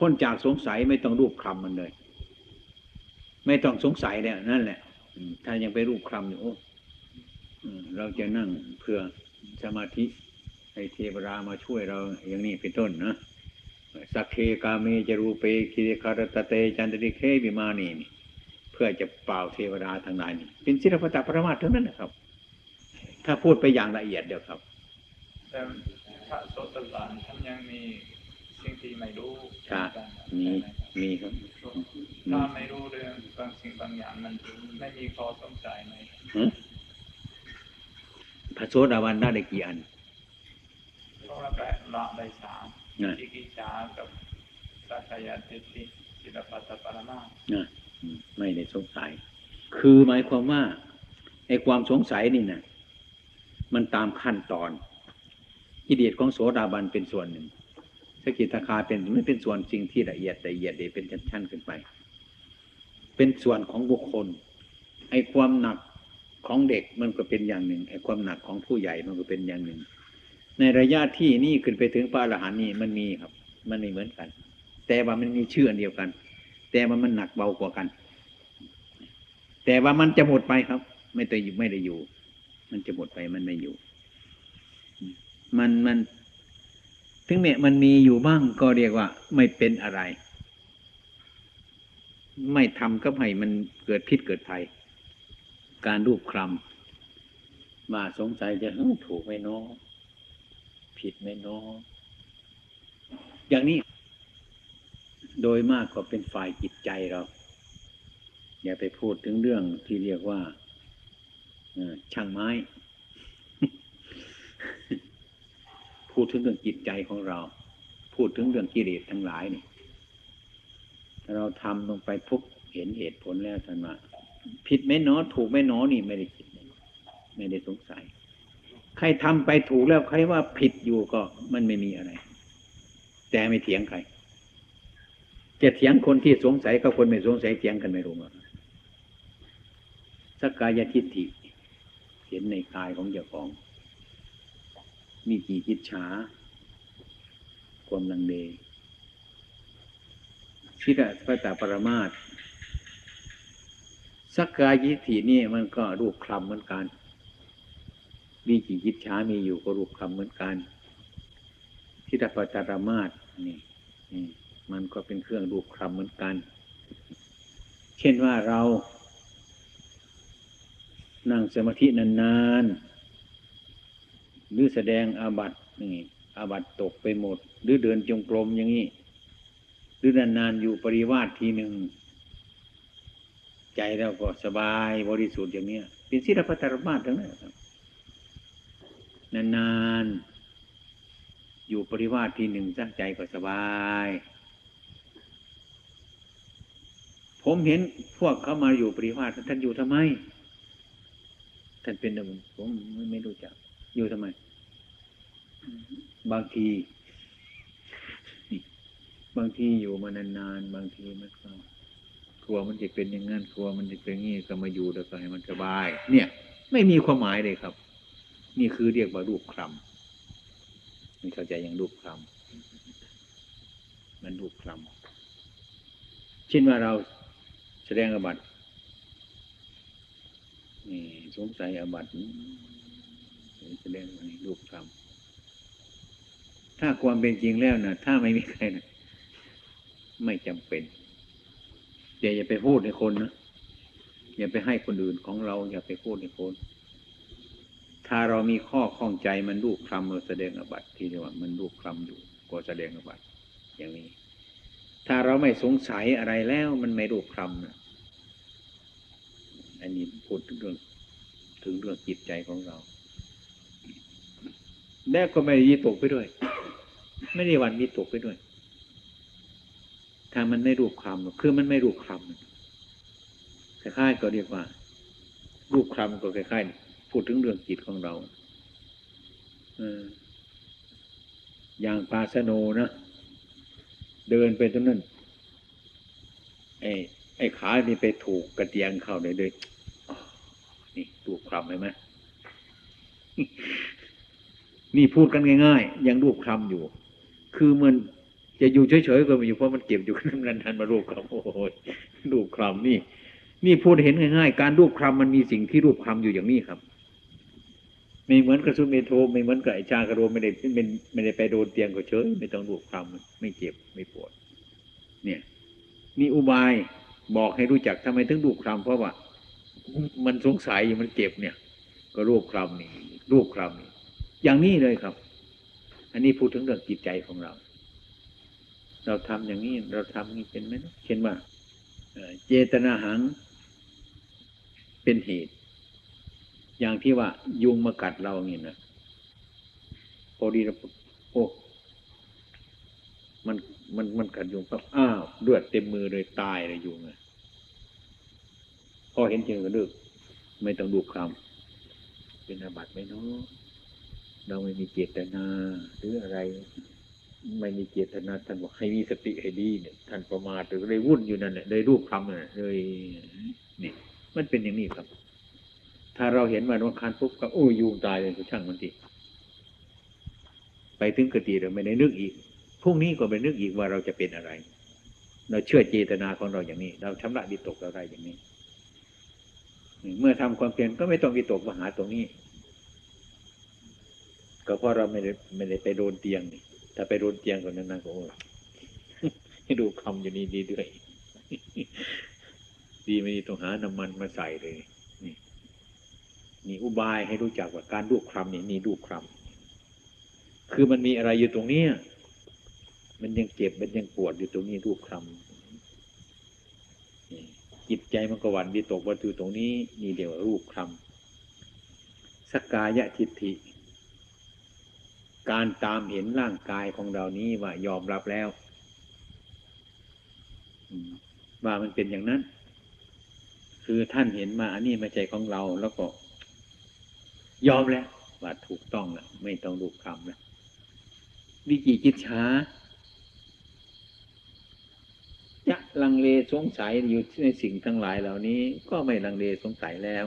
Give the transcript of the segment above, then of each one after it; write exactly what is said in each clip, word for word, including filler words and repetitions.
พ้นจากสงสัยไม่ต้องรูปคลำมันเลยไม่ต้องสงสัยแล้วนั่นแหละถ้ายังไปรูปคลำอยู่เราจะนั่งเพื่อสมาธิให้เทวรามาช่วยเราอย่างนี้เป็นต้นนะสักเคกาเมจรูเปกิริคารตะเตจันติเคบิมานีเพื่อจะเป่าเทวดาทางใดนี่เป็นศิลปะปรมาทั้งนั้นนะครับถ้าพูดไปอย่างละเอียดเดียวครับแต่พระโสตสานท่านยังมีสิ่งที่ไม่รู้มีมีครับถ้าไม่รู้เรื่องบางสิ่งบางอย่างมันไม่มีข้อสงสัยไหมพระโสดาบันได้กี่อันต้องละแปดละได้สามที่กิจฉากับสัจยติสิศิลปะปรมาไม่ได้สงสัยคือหมายความว่าไอ้ความสงสัยนี่นะมันตามขั้นตอนกิเลสของโสดาบันเป็นส่วนหนึ่งสกิทาคาเป็นไม่เป็นส่วนสิ่งที่ละเอียดละเอียดเป็นชั้นๆขึ้นไปเป็นส่วนของบุคคลไอ้ความหนักของเด็กมันก็เป็นอย่างหนึ่งไอ้ความหนักของผู้ใหญ่มันก็เป็นอย่างหนึ่งในระยะที่นี่ขึ้นไปถึงพระอรหันต์นี่มันมีครับมันไม่เหมือนกันแต่ว่ามันมีชื่ออันเดียวกันแต่ว่ามันหนักเบากว่ากันแต่ว่ามันจะหมดไปครับไม่ได้อยู่ไม่ได้อยู่มันจะหมดไปมันไม่อยู่มันมันถึงแม้มันมีอยู่บ้างก็เรียกว่าไม่เป็นอะไรไม่ทำก็ให้มันเกิดพิษเกิดภัยการรูปคลำมาสงสัยจะถูกไหมเนาะผิดไหมเนาะอย่างนี้โดยมากก็เป็นฝ่ายจิตใจเราอย่าไปพูดถึงเรื่องที่เรียกว่าช่างไม้พูดถึงเรื่องจิตใจของเราพูดถึงเรื่องกิเลสทั้งหลายนี่เราทำลงไปพบเห็นเหตุผลแล้วท่านว่าผิดไหมเนาะถูกไหมเนาะนี่ไม่ได้คิดไม่ได้สงสัยใครทำไปถูกแล้วใครว่าผิดอยู่ก็มันไม่มีอะไรแต่ไม่เถียงใครจะเถียงคนที่สงสัยกับคนไม่สงสัยเถียงกันไม่รู้ว่าสักกายทิฏฐิเห็นในกายของเจ้าของมีกี่จิตฉาความลังเลชิระพระตาปรมาสสักกายทิฏฐินี่มันก็รูปคลำเหมือนกันมีกี่จิตฉามีอยู่ก็รูปคลำเหมือนกันชิระพระตาปรมาสนี่มันก็เป็นเครื่องรูปคลำเหมือนกันเช่นว่าเรานั่งสมาธินานๆหรือแสดงอาบัตินี่อาบัติตกไปหมดหรือเดินจงกรมอย่างนี้หรือนานๆอยู่ปริวาสทีหนึ่งใจเราก็สบายบริสุทธิ์อย่างนี้เป็นศีลปฏิบัติทั้งนั้นนานๆอยู่ปริวาสทีหนึ่งสร้างใจก็สบายผมเห็นพวกเขามาอยู่ปริวาสท่านอยู่ทำไมท่านเป็นหนึ่งผมไม่รู้จักอยู่ทำไมบางทีบางทีอยู่มานานๆบางทีมันก็กลัวมันจะเป็นอย่างนั้นกลัวมันจะเป็นอย่างนี้ก็มาอยู่แล้วก็ให้มันสบายเนี่ยไม่มีความหมายเลยครับนี่คือเรียกว่ารูปคลำนี่เข้าใจอย่างรูปคลำมันรูปคลำเช่นว่าเราแสดงอาบัติสงสัยอาบัติแสดงในรูปคำถ้าความเป็นจริงแล้วนะถ้าไม่มีใครนะไม่จำเป็นแต่อย่าไปพูดให้คนนะอย่าไปให้คนอื่นของเราอย่าไปพูดให้คนถ้าเรามีข้อข้องใจมันรูปคำเราแสดงอาบัติที่เรียกว่ามันรูปคำอยู่ก็แสดงอาบัติอย่างนี้ถ้าเราไม่สงสัยอะไรแล้วมันไม่รูปคำนะอันนี้พูดถึงเรื่องถึงเรื่องจิตใจของเราแน่ก็ไม่ได้วิตกไปด้วยไม่ได้หวั่นวิตกไปด้วยถ้ามันไม่รูปคำคือมันไม่รูปคำคล้ายๆก็เรียกว่ารูปคำก็คล้ายๆพูดถึงเรื่องจิตของเราอย่างปาสโนนะเดินไปตรงนั้นไอ้ไอ้ขานี่ไปถูกกระเตียงเข้าเลยด้วยนี่รูปคลำเห็นไหมนี่พูดกันง่ายๆยังรูปคลำอยู่คือมัน จะอยู่เฉยๆก็ไม่อยู่เพราะมันเก็บอยู่นั่นนันทันมารูปคลำโอ้ยรูปคลำนี่นี่พูดเห็นง่ายๆการรูปคลำมันมีสิ่งที่รูปคลำอยู่อย่างนี้ครับไม่เหมือนกระสุนเมโทไม่เหมือนกับไอชากระโดไม่ได้เป็นไม่ได้ไปโดนเตียงก็เฉยไม่ต้องรูปคลำไม่เจ็บไม่ปวดเนี่ยนี่อุบายบอกให้รู้จักทำไมถึงรูปคลำเพราะว่ามันสงสัยมันเจ็บเนี่ยก็รูปคลำนี่รูปคลำนี่อย่างนี้เลยครับอันนี้พูดถึงเรื่องจิตใจของเราเราทำอย่างนี้เราทำนี้เป็นไหมเช่นว่าเจตนาหังเป็นเหตุอย่างที่ว่ายุงมากัดเราอย่างนี้นะพอดีเราโอ้มันมันมันกัดยุงปั๊บอ้าวเลือดเต็มมือเลยตายเลยยุงอ่ะพอเห็นจริงก็ดึกไม่ต้องดูคำเป็นอาบัติไหมเนาะเราไม่มีเจตนาหรืออะไรไม่มีเจตนาท่านบอกให้มีสติให้ดีเนี่ยท่านประมาทหรือเลยวุ่นอยู่นั่นแหละเลยรูปคำเนี่ยเลยนี่มันเป็นอย่างนี้ครับถ้าเราเห็นมันวันคันปุ๊บก็โอ้ยยุงตายเลยก็ช่างมันทีไปถึงกติเราไม่ได้นึกอีกพรุ่งนี้ก็ไม่นึกอีกว่าเราจะเป็นอะไรเราเชื่อเจตนาของเราอย่างนี้เราชำระวิตกเราได้อย่างนี้เมื่อทำความเพียรก็ไม่ต้องวิตกมาหาตรงนี้ก็เพราะเราไม่ได้ไม่ได้ไปโดนเตียงนี่ถ้าไปโดนเตียงคนนั้นนั่นก็ให้ดูคำอยู่นี่ดีด้วยดีไม่ดีต้องหาน้ำมันมาใส่เลยนี่นี่อุบายให้รู้จักว่าการดูคำนี่นี่ดูคำคือมันมีอะไรอยู่ตรงนี้มันยังเจ็บมันยังปวดอยู่ตรงนี้ดูคำจิตใจมันก็หวั่นวิตกวัตถุตรงนี้นี่เดี๋ยวรูปคำสกายทิฏฐิการตามเห็นร่างกายของเรานี้ว่ายอมรับแล้วว่ามันเป็นอย่างนั้นคือท่านเห็นมาอันนี้ไม่ใช่ของเราแล้วก็ยอมแล้วว่าถูกต้องแล้วไม่ต้องรูปคำแล้ววิจิกิจฉาจะลังเลสงสัยอยู่ในสิ่งทั้งหลายเหล่านี้ก็ไม่ลังเลสงสัยแล้ว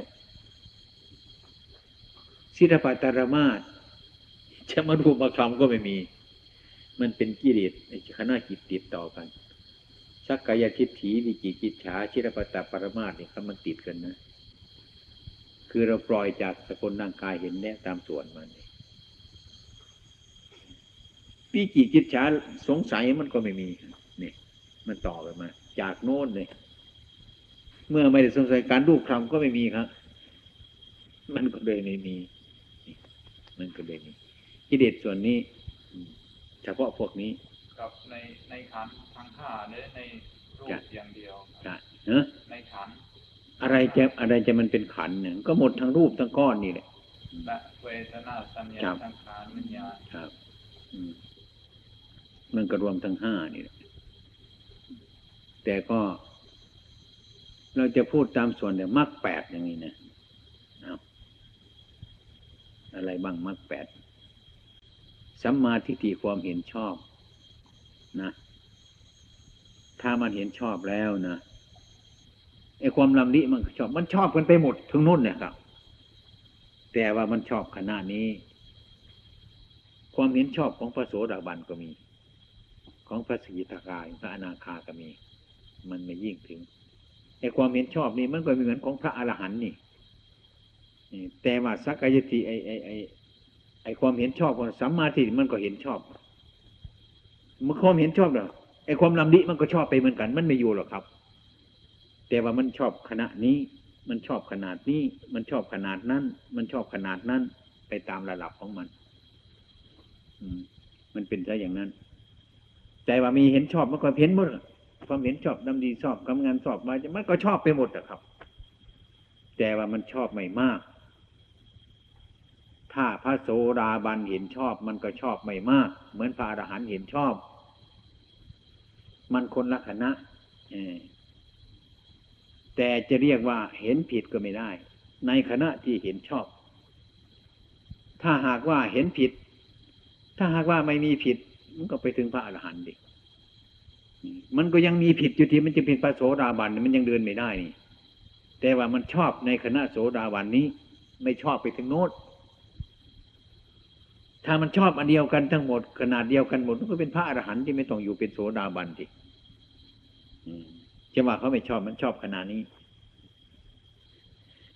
ศิรปตรมาสจะมารูปมาคลำก็ไม่มีมันเป็นกิเลสคณะกิจติดต่อกันสักกายทิฏฐิวิจิกิจฉาศิรปตปรมาสนี่ครับมันติดกันนะคือเราปล่อยจากสกลร่างกายเห็นแน่ตามส่วนมันวิจิกิจฉาสงสัยมันก็ไม่มีนี่มันต่อไปมาจากโน้นเลยเมื่อไม่ได้สงสัยการรูปคลำก็ไม่มีครับมันก็เลยไม่มีมันก็เลยนี่กิเลสส่วนนี้เฉพาะพวกนี้ครับในในขันธ์ทางข้าในในรูปอย่างเดียวนะในขันธ์อะไรจะอะไรจะมันเป็นขันธ์เนี่ยก็หมดทั้งรูปทั้งก้อนนี่แหละนะเวทนาสัญญาสังขารวิญญาณครับมันก็รวมทั้งห้านี่แหละแต่ก็เราจะพูดตามส่วนเดี๋ยวมรรคแปดอย่างนี้นะเอาอะไรบ้างมรรคแปดสัมมาทิฏฐิความเห็นชอบนะถ้ามันเห็นชอบแล้วนะไอ้ความลำลิมันชอบมันชอบกันไปหมดทั้งนู้นเนี่ยครับแต่ว่ามันชอบขนาดนี้ความเห็นชอบของพระโสดาบันก็มีของพระสกิทาคามีพระอนาคาก็มีมันไม่ยิ่งถึงไอ้ความเห็นชอบนี่มันก็เหมือนของพระอรหันต์นี่แต่ว่าสักกายทิไอ้ไอ้ไอ้ไอ้ความเห็นชอบของสัมมาทิฏฐิมันก็เห็นชอบเมื่อความเห็นชอบเหรอไอ้ความลำดิมันก็ชอบไปเหมือนกันมันไม่อยู่หรอกครับแต่ว่ามันชอบขณะนี้มันชอบขนาดนี้มันชอบขนาดนั้นมันชอบขนาดนั้นไปตามระดับของมันมันเป็นซะอย่างนั้นแต่ว่ามีเห็นชอบมันก็เห็นหมดความเห็นชอบดำดีชอบทำงานชอบมาจะมันก็ชอบไปหมดอะครับแต่ว่ามันชอบไม่มากถ้าพระโสดาบันเห็นชอบมันก็ชอบไม่มากเหมือนพระอรหันต์เห็นชอบมันคนละขณะแต่จะเรียกว่าเห็นผิดก็ไม่ได้ในขณะที่เห็นชอบถ้าหากว่าเห็นผิดถ้าหากว่าไม่มีผิดมันก็ไปถึงพระอรหันต์ดิมันก็ยังมีผิดอยู่ที่มันจะเป็นพระโสดาบันมันยังเดินไม่ได้นี่แต่ว่ามันชอบในคณะโสดาบันนี้ไม่ชอบไปถึงโน้น ถ้ามันชอบอันเดียวกันทั้งหมดขนาดเดียวกันหมดมันก็เป็นพระอรหันต์ที่ไม่ต้องอยู่เป็นโสดาบันสิจะว่าเขาไม่ชอบมันชอบขนาดนี้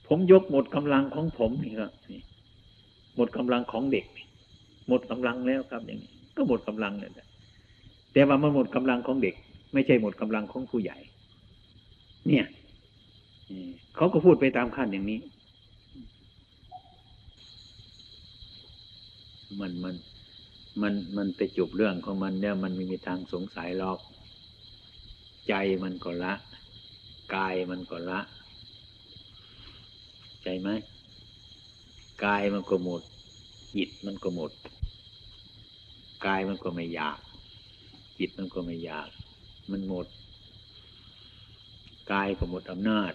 ผมยกหมดกำลังของผมนี่ครับหมดกำลังของเด็กหมดกำลังแล้วครับอย่างนี้ก็หมดกำลังนั่นแหละแต่ว่ามันหมดกำลังของเด็กไม่ใช่หมดกำลังของผู้ใหญ่เนี่ยเขาก็พูดไปตามขั้นอย่างนี้มันมันมันมันไปจบเรื่องของมันเนี่ยมันไม่มีทางสงสัยหรอกใจมันก็ละกายมันก็ละใจไหมกายมันก็หมดจิตมันก็หมดกายมันก็ไม่อยากจิตมันก็ไม่อยากมันหมดกายก็หมดอำนาจ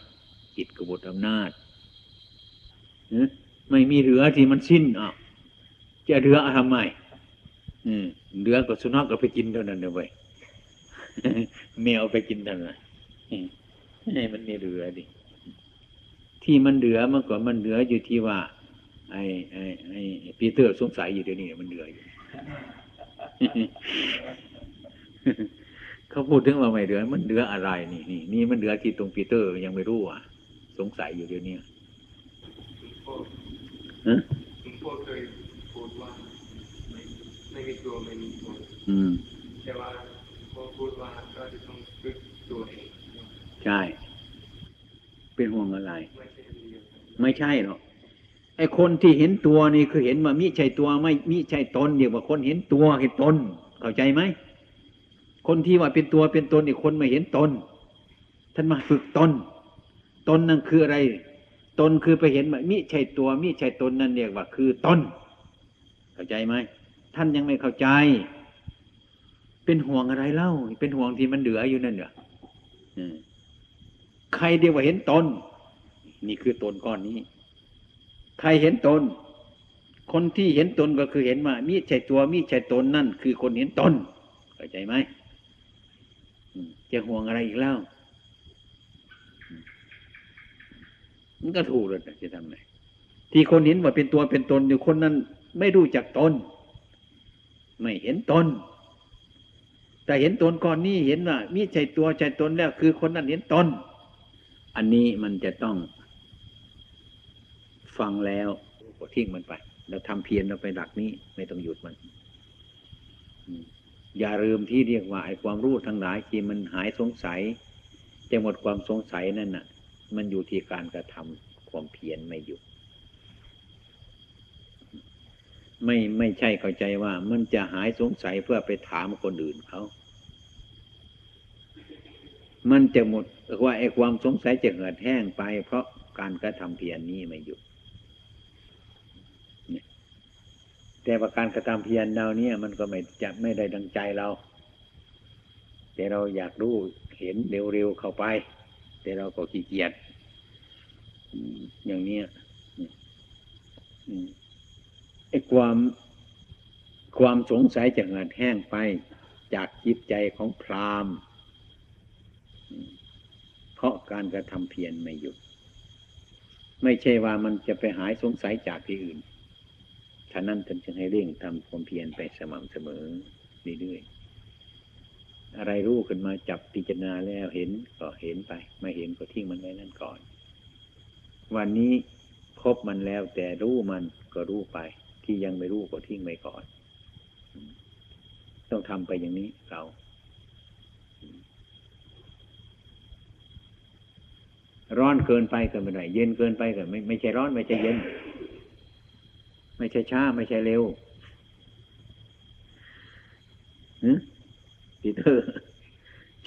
จิตก็หมดอำนาจไม่มีเหลือที่มันสิ้นอ่ะจะเหลือทำไมเหลือก็สุนัขก็ไปกินเท่านั้นเลยแมวไปกินเท่านั้นนี่มันไม่เหลือดิที่มันเหลือเมื่อก่อนมันเหลืออยู่ที่ว่าไอ้ไอ้ไอ้ปีเตอร์สงสัยอยู่เดี๋ยวนี้มันเหลืออยู่ เขาพูดถึงว่าไม่เหลือมันเหลืออะไรนี่นี่นี่มันเหลือที่ตรงปีเตอร์ยังไม่รู้อ่ะสงสัยอยู่เดี๋ยวนี้คุณพ่อเคยพูดว่าไม่ไม่มีตัวไม่มีตัวแต่ว่าพ่อพูดว่าเราจะต้องฝึกตัวเองใช่เป็นห่วงอะไรไม่ใช่หรอกไอ้คนที่เห็นตัวนี่คือเห็นว่ามิใช่ตัวไม่มิใช่ตนเรียกว่าคนเห็นตัวเห็นตนเข้าใจไหมคนที่ว่าเป็นตัวเป็นตนนี่คนไม่เห็นตนท่านมาฝึกตนตนนั่นคืออะไรตนคือไปเห็นว่ามิใช่ตัวมิใช่ตนนั่นเรียกว่าคือตนเข้าใจไหมท่านยังไม่เข้าใจเป็นห่วงอะไรเล่าเป็นห่วงที่มันเหลืออยู่นั่นเหรอใครเดียวว่าเห็นตนนี่คือตนก้อนนี้ใครเห็นตนคนที่เห็นตนก็คือเห็นว่ามิใช่ตัวมิใช่ตนนั่นคือคนเห็นตนเข้าใจไหมจะห่วงอะไรอีกเล่ามันก็ถูกเลยจะทำไงที่คนเห็นว่าเป็นตัวเป็นตนอยู่คนนั้นไม่รู้จักตนไม่เห็นตนแต่เห็นตนก่อนนี่เห็นว่ามิใช่ตัวใช่ตนแล้วคือคนนั้นเห็นตนอันนี้มันจะต้องฟังแล้วก็ทิ้งมันไปเราทำเพียรเราไปหลักนี้ไม่ต้องหยุดมันอย่าลืมที่เรียกว่าไอ้ความรู้ทั้งหลายที่มันหายสงสัยจะหมดความสงสัยนั่นน่ะมันอยู่ที่การกระทำความเพียรไม่หยุดไม่ไม่ใช่เข้าใจว่ามันจะหายสงสัยเพื่อไปถามคนอื่นเขามันจะหมดว่าไอ้ความสงสัยจะเหือดแห้งไปเพราะการกระทำเพียรนี้ไม่หยุดแต่ว่าการกระทำเพียรเราเนี่ยมันก็ไม่จะไม่ได้ดังใจเราแต่เราอยากรู้เห็นเร็วๆเข้าไปแต่เราก็ขี้เกียจอย่างนี้ไอ้ความความสงสัยจะเหือดแห้งไปจากจิตใจของพราหมณ์เพราะการกระทำเพียรไม่หยุดไม่ใช่ว่ามันจะไปหายสงสัยจากที่อื่นฉะนั้นท่านจึงให้เร่งทำความเพียรไปสม่ำเสมอเรื่อยๆอะไรรู้ขึ้นมาจับพิจารณาแล้วเห็นก็เห็นไปไม่เห็นก็ทิ้งมันไว้นั่นก่อนวันนี้พบมันแล้วแต่รู้มันก็รู้ไปที่ยังไม่รู้ก็ทิ้งไว้ก่อนต้องทำไปอย่างนี้เราร้อนเกินไปก็ไม่ได้เย็นเกินไปก็ไม่ไม่ใช่ร้อนไม่ใช่เย็นไม่ใช่ช้าไม่ใช่เร็วหึปีเตอร์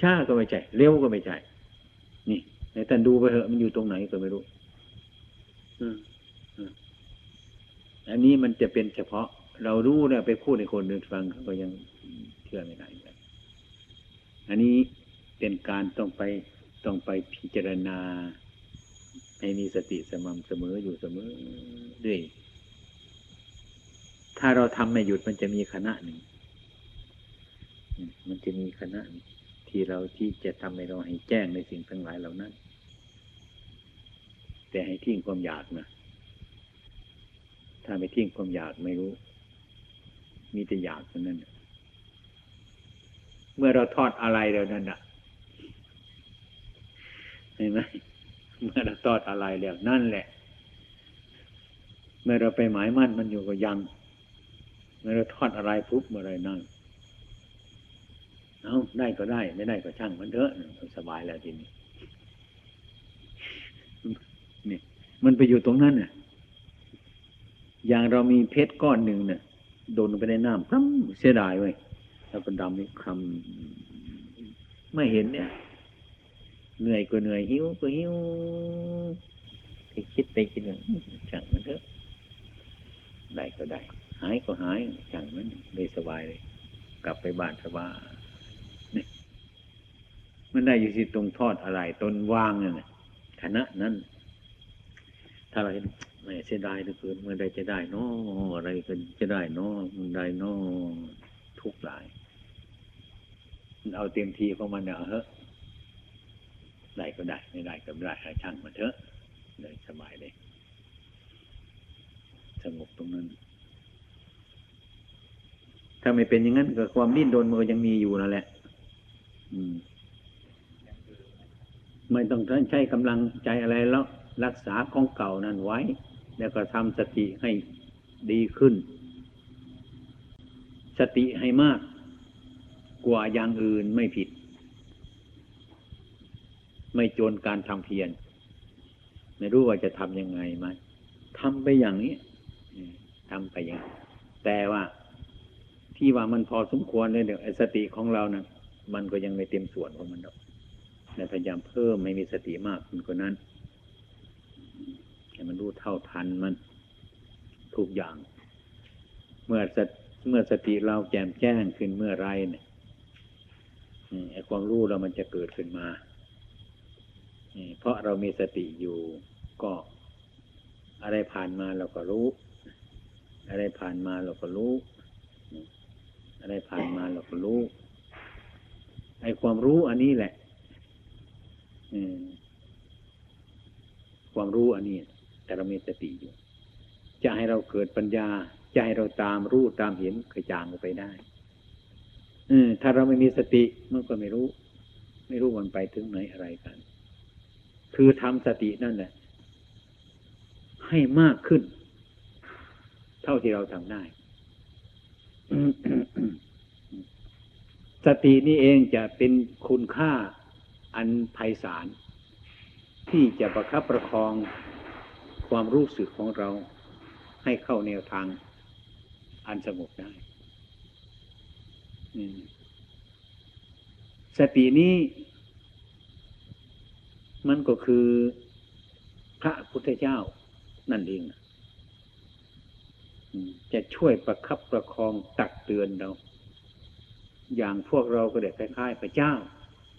ช้าก็ไม่ใช่เร็วก็ไม่ใช่นี่ในท่านดูไปเถอะมันอยู่ตรงไหนก็ไม่รู้อันนี้มันจะเป็นเฉพาะเรารู้แล้วไปพูดให้คนอื่นฟังเขาก็ยังเชื่อไม่ได้อันนี้เป็นการต้องไปต้องไปพิจารณาให้มีสติสม่ำเสมออยู่เสมอด้วยถ้าเราทำไม่หยุดมันจะมีคณะหนึ่งมันจะมีคณะที่เราที่จะทำให้เราให้แจ้งในสิ่งทั้งหลายเหล่านั้นแต่ให้ทิ้งความอยากนะถ้าไม่ทิ้งความอยากไม่รู้ มีแต่อยากเท่านั้นเมื่อเราทอดอะไรแล้วนั่นน่ะเห็นไหมเมื่อเราทอดอะไรแล้วนั่นแหละเมื่อเราไปหมายมั่นมันอยู่กับยังเมื่อเราทอดอะไรปุ๊บเมื่อไรนั่นเอาได้ก็ได้ไม่ได้ก็ช่างมันเถอะสบายแล้วทีนี้นี่มันไปอยู่ตรงนั้นน่ะอย่างเรามีเพชรก้อนหนึ่งเนี่ยโดนลงไปในน้ำคล้ำเสียดายเว้ยแล้วก็ดำนี่คล้ำไม่เห็นเนี่ยเหนื่อยก็เหนื่อยหิวก็หิวไปคิดไปคิดหนึ่งช่างมันเถอะได้ก็ได้หายก็หายช่างมันเลยสบายเลยกลับไปบ้านสบายนี่มันได้อยู่ที่ตรงทอดอะไรตนวางนั่นแหละฐานะนั้นถ้าเราเห็นไม่เสียดายเหลือเกินเมื่อใดจะได้น้ออะไรก็จะได้น้อเมื่อใดน้อทุกข์หลายมันเอาเต็มทีของมันเนี่ยฮะได้ก็ได้ไม่ได้ก็ไม่ได้ช่างมันเถอะเลยสบายเลยสงบตรงนั้นถ้าไม่เป็นอย่างนั้นก็ความดิ้นรนมันก็ยังมีอยู่นั่นแหละอืมไม่ต้องใช้กำลังใจอะไรแล้วรักษาของเก่านั้นไว้แล้วก็ทำสติให้ดีขึ้นสติให้มากกว่าอย่างอื่นไม่ผิดไม่จนการทำเพียรไม่รู้ว่าจะทำยังไงมั้ยทำไปอย่างนี้ทำไปอย่างแต่ว่าที่ว่ามันพอสมควรเลยเดี๋ยวสติของเรานะมันก็ยังไม่เต็มส่วนของมันหรอกพยายามเพิ่มให้มีสติมากขึ้นกว่านั้นให้มันรู้เท่าทันมันทุกอย่างเมื่อสติเมื่อสติเราแจ่มแจ้งขึ้นเมื่อไรเนี่ยไอ้ความรู้เรามันจะเกิดขึ้นมาเพราะเรามีสติอยู่ก็อะไรผ่านมาเราก็รู้อะไรผ่านมาเราก็รู้อะไรผ่านมาเราก็รู้ไอ้ความรู้อันนี้แหละความรู้อันนี้แต่เรามีสติอยู่จะให้เราเกิดปัญญาจะให้เราตามรู้ตามเห็นกระจ่างไปได้ถ้าเราไม่มีสติมันก็ไม่รู้ไม่รู้มันไปถึงไหนอะไรกันคือทำสตินั่นแหละให้มากขึ้นเท่าที่เราทำได้ สตินี่เองจะเป็นคุณค่าอันไพศาลที่จะประคับประคองความรู้สึกของเราให้เข้าแนวทางอันสงบได้สตินี้มันก็คือพระพุทธเจ้านั่นเองจะช่วยประคับประคองตักเตือนเราอย่างพวกเราก็ได้คล้ายๆพระเจ้า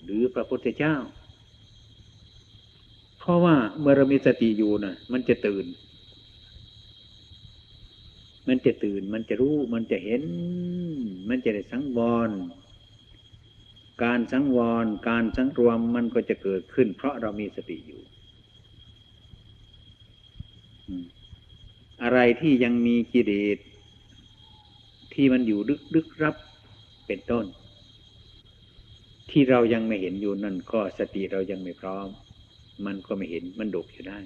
หรือพระพุทธเจ้าเพราะว่าเมื่อเรามีสติอยู่นะมันจะตื่นมันจะตื่นมันจะรู้มันจะเห็นมันจะได้สังวรการสังวรการสังรวมมันก็จะเกิดขึ้นเพราะเรามีสติอยู่อะไรที่ยังมีกิเลสที่มันอยู่ลึกๆรับเป็นต้นที่เรายังไม่เห็นอยู่นั่นก็สติเรายังไม่พร้อมมันก็ไม่เห็นมันดกอยู่ได้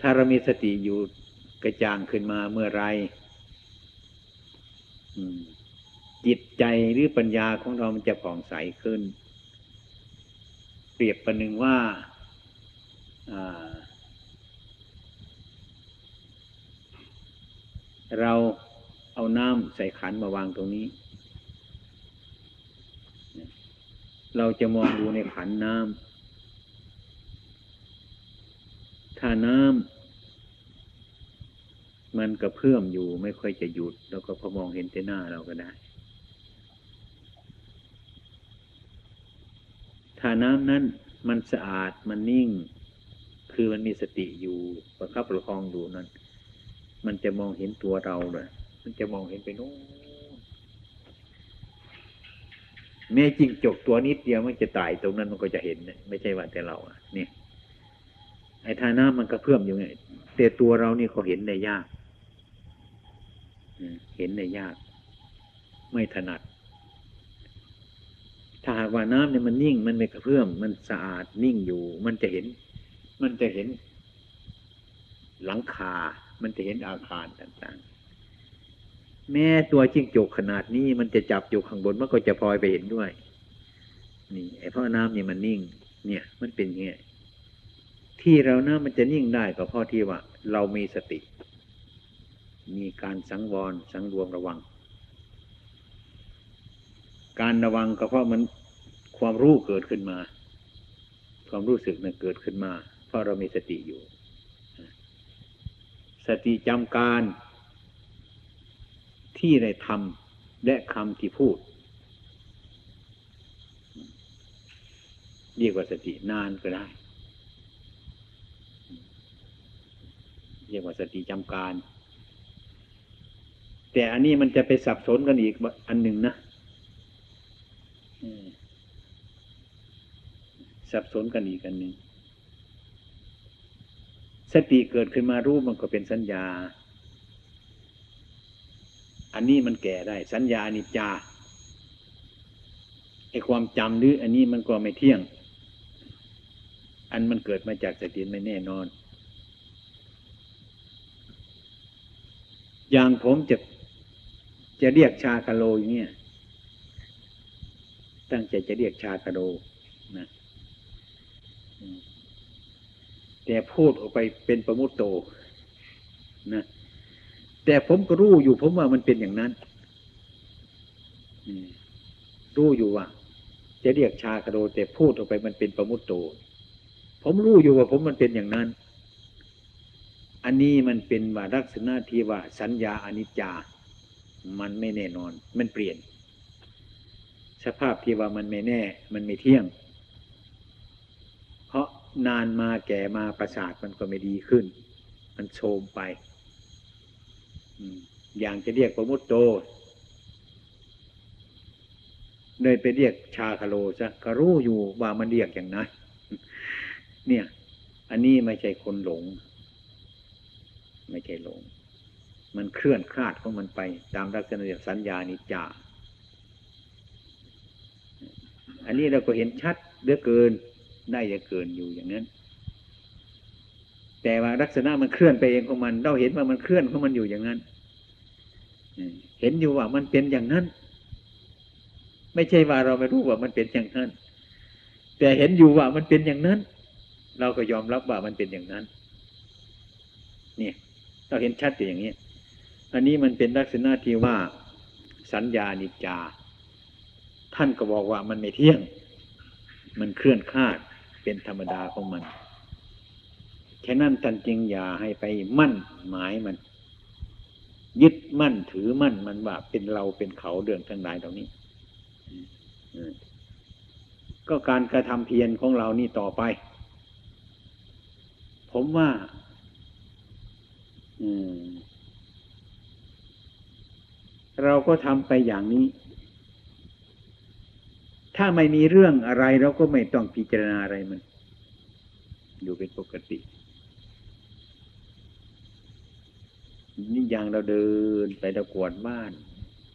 ถ้าเรามีสติอยู่กระจ่างขึ้นมาเมื่อไรจิตใจหรือปัญญาของเรามันจะผ่องใสขึ้นเปรียบประหนึ่งว่าเราเอาน้ำใส่ขันมาวางตรงนี้เราจะมองดูในขันน้ำถ้าน้ำมันกระเพื่อมอยู่ไม่ค่อยจะหยุดแล้วก็พอมองเห็นแต่หน้าเราก็ได้ถ้าน้ำนั้นมันสะอาดมันนิ่งคือมันมีสติอยู่ประคับประคองดูนั้นมันจะมองเห็นตัวเราเลยมันจะมองเห็นไปโน้นแม้จริงจกตัวนิดเดียวมันจะตายตรงนั้นมันก็จะเห็นไม่ใช่ว่าแต่เราอ่ะนี่ไอ้ท่าน้ำมันก็เพิ่มอยู่ไงแต่ตัวเรานี่เขาเห็นได้ยาก เห็นได้ยากไม่ถนัดถ้าหากว่าน้ำเนี่ยมันนิ่งมันไม่กระเพื่อมมันสะอาดนิ่งอยู่มันจะเห็นมันจะเห็นหลังคามันจะเห็นอาคารต่างๆแม้ตัวจิ้งจกขนาดนี้มันจะจับอยู่ข้างบนมันก็จะพลอยไปเห็นด้วยนี่ไอ้เพราะน้ำเนี่ยมันนิ่งเนี่ยมันเป็นอย่างนี้ที่เราน้ำมันจะนิ่งได้ก็เพราะที่ว่าเรามีสติมีการสังวรสังรวมระวังการระวังก็เพราะมันความรู้เกิดขึ้นมาความรู้สึกนั้นเกิดขึ้นมาเพราะเรามีสติอยู่สติจำการที่ได้ทำและคำที่พูดเรียกว่าสตินานก็ได้เรียกว่าสติจำการแต่อันนี้มันจะไปสับสนกันอีกอันหนึ่งนะสับสนกันอีกอันหนึ่งสติเกิดขึ้นมารู้มันก็เป็นสัญญาอันนี้มันแก่ได้สัญญาอนิจจาไอ้ความจำหรืออันนี้มันก็ไม่เที่ยงอันมันเกิดมาจากสติไม่แน่นอนอย่างผมจะจะเรียกชากะโลอย่างเงี้ยตั้งใจจะเรียกชากะโลนะแต่พูดออกไปเป็นประมุตโตนะแต่ผมก็รู้อยู่ผมว่ามันเป็นอย่างนั้นรู้อยู่ว่าจะเรียกชากะโลแต่พูดออกไปมันเป็นประมุตโตผมรู้อยู่ว่าผมมันเป็นอย่างนั้นอันนี้มันเป็นว่าลักษณะที่ว่าสัญญาอนิจจามันไม่แน่นอนมันเปลี่ยนสภาพที่ว่ามันไม่แน่มันไม่เที่ยงเพราะนานมาแก่มาประสาทมันก็ไม่ดีขึ้นมันโทรมไปอย่างจะเรียกประมุตโตเลยไปเรียกชาคโลซะก็รู้อยู่ว่ามันเรียกอย่างนั้นเนี่ยอันนี้ไม่ใช่คนหลงไม่ใช่หลงมันเคลื่อนคลาดของมันไปตามลักษณะสัญญานิจจาอันนี้เราก็เห็นชัดเหลือเกินได้เหลือเกินอยู่อย่างนั้นแต่ว่าลักษณะมันเคลื่อนไปเองของมันเราเห็นว่ามันเคลื่อนของมันอยู่อย่างนั้นเห็นอยู่ว่ามันเป็นอย่างนั้นไม่ใช่ว่าเราไม่รู้ว่ามันเป็นอย่างนั้นแต่เห็นอยู่ว่ามันเป็นอย่างนั้นเราก็ยอมรับว่ามันเป็นอย่างนั้นเนี่ยเราเห็นชัดอยู่อย่างนี้อันนี้มันเป็นลักษณะที่ว่าสัญญานิจจาท่านก็บอกว่ามันไม่เที่ยงมันเคลื่อนคลาดเป็นธรรมดาของมันแค่นั้นท่านจึงอย่าให้ไปมั่นหมายมันยึดมั่นถือมั่นมันว่าเป็นเราเป็นเขาเรื่องทั้งหลายเหล่านี้ก็การกระทำเพียรของเรานี่ต่อไปผมว่าเราก็ทำไปอย่างนี้ถ้าไม่มีเรื่องอะไรเราก็ไม่ต้องพิจารณาอะไรมันอยู่เป็นปกตินี่อย่างเราเดินไปเรากวาดบ้าน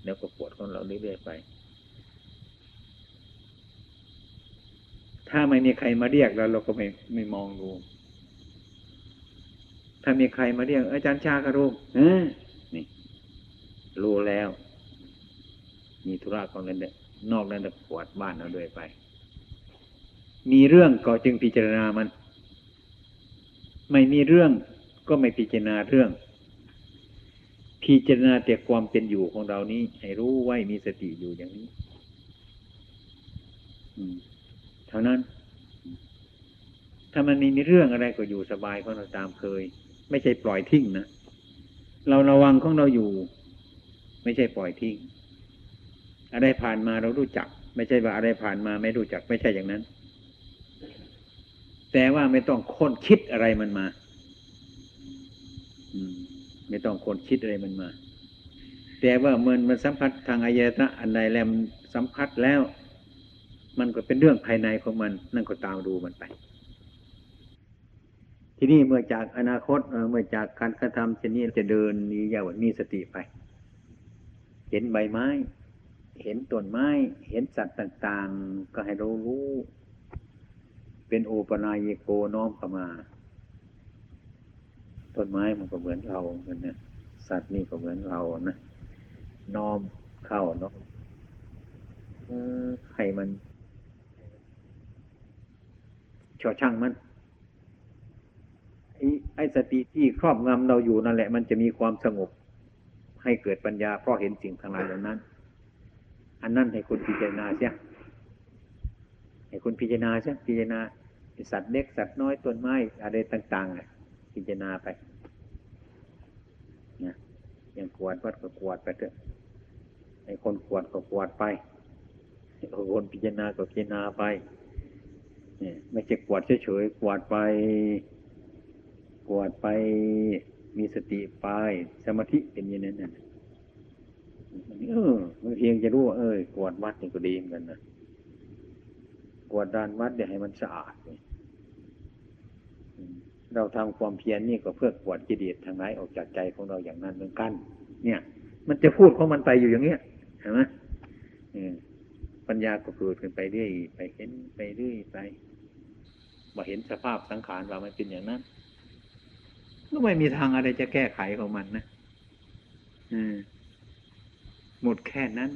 แล้วก็กวาดของเราเรื่อยๆไปถ้าไม่มีใครมาเรียกเราเราก็ไม่ไม่มองดูถ้ามีใครมาเรียกอาจารย์ชาก็รู้เออนี่รู้แล้วมีธุระของนั้นเนี่ยนอกนั้นจะปวดบ้านเราด้วยไปมีเรื่องก็จึงพิจารณามันไม่มีเรื่องก็ไม่พิจารณาเรื่องพิจารณาแต่ความเป็นอยู่ของเรานี้ให้รู้ไว้มีสติอยู่อย่างนี้เท่านั้นถ้ามันมีเรื่องอะไรก็อยู่สบายของเราตามเคยไม่ใช่ปล่อยทิ้งนะเราระวังของเราอยู่ไม่ใช่ปล่อยทิ้งอะไรผ่านมาเรารู้จักไม่ใช่ว่าอะไรผ่านมาไม่รู้จักไม่ใช่อย่างนั้นแต่ว่าไม่ต้องค้นคิดอะไรมันมาอืมไม่ต้องค้นคิดอะไรมันมาแต่ว่ามันมันสัมผัสทางอายตนะอันใดแล้วสัมผัสแล้วมันก็เป็นเรื่องภายในของมันนั่นก็ตามดูมันไปทีนี้เมื่อจากอนาคตเมื่อจากการกระทำเช่นนี้จะเดินนี้ยาวมีสติไป เห็นใบไม้เห็นต้นไม้เห็นสัตว์ต่างๆก็ให้เรารู้เป็นโอปนายโกน้อมเข้ามาต้นไม้มันก็เหมือนเราเหมือนเนี่ยสัตว์นี่ก็เหมือนเรานะน้อมเข้าเนาะให้มันช่อช่างมันไอ้ไอ้สติที่ครอบงำเราอยู่นั่นแหละมันจะมีความสงบให้เกิดปัญญาเพราะเห็นสิ่งทั้งหลายเหล่านั้นอันนั้นให้คุณพิจารณาเสียให้คุณพิจารณาเสียพิจารณาสัตว์เล็กสัตว์น้อยต้นไม้อะไรต่างๆพิจารณาไปนะอย่างกวาดวัดก็กวาดไปเถอะให้คนกวาดก็กวาดไปให้คนพิจารณาก็พิจารณาไปเนี่ยไม่ใช่กวาดเฉยๆกวาดไปกวาดไปมีสติไปสมาธิเป็นอย่างนั้นน่ะเออมันเพียงจะรู้ว่าเอ้ยกวาดวัดนี่ก็ดีเหมือนกันนะกวาดด้านวัดเนี่ยให้มันสะอาดเราทำความเพียรนี่ก็เพื่อกวาดกิเลสทางไหนออกจากใจของเราอย่างนั้นเหมือนกันเนี่ยมันจะพูดของมันไปอยู่อย่างเงี้ยเห็นไหมปัญญาก็เกิดขึ้นไปเรื่อยไปเห็นไปเรื่อยไปมาเห็นสภาพสังขารว่ามันเป็นอย่างนั้นก็ไม่มีทางอะไรจะแก้ไขของมันนะหมดแค่นั้น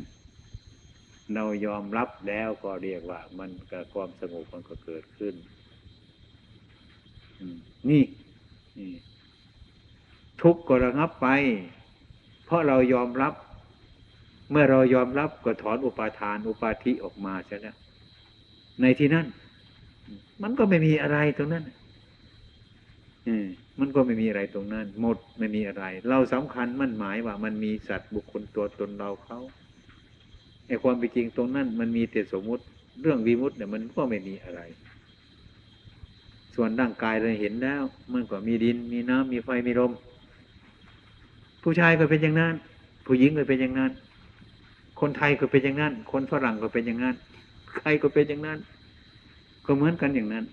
เรายอมรับแล้วก็เรียกว่ามันก็ความสงบมันก็เกิดขึ้นนี่ทุกข์ก็ระงับไปเพราะเรายอมรับเมื่อเรายอมรับก็ถอนอุปาทานอุปาทิออกมาใช่ไหมในที่นั้นมันก็ไม่มีอะไรตรงนั้นมันก็ไม่มีอะไรตรงนั้นหมดไม่มีอะไรเราสำคัญมั่นหมายว่ามันมีสัตว์บุคคลตัวตนเราเขาไอ้ความเป็นจริงตรงนั้นมันมีแต่สมมุติเรื่องวิมุตติเนี่ยมันก็ไม่มีอะไรส่วนร่างกายเราเห็นแล้วมันก็มีดินมีน้ำมีไฟมีลมผู้ชายก็เป็นอย่างนั้นผู้หญิงก็เป็นอย่างนั้นคนไทยก็เป็นอย่างนั้นคนฝรั่งก็เป็นอย่างนั้นใครก็เป็นอย่างนั้นก็เหมือนกันอย่างนั้น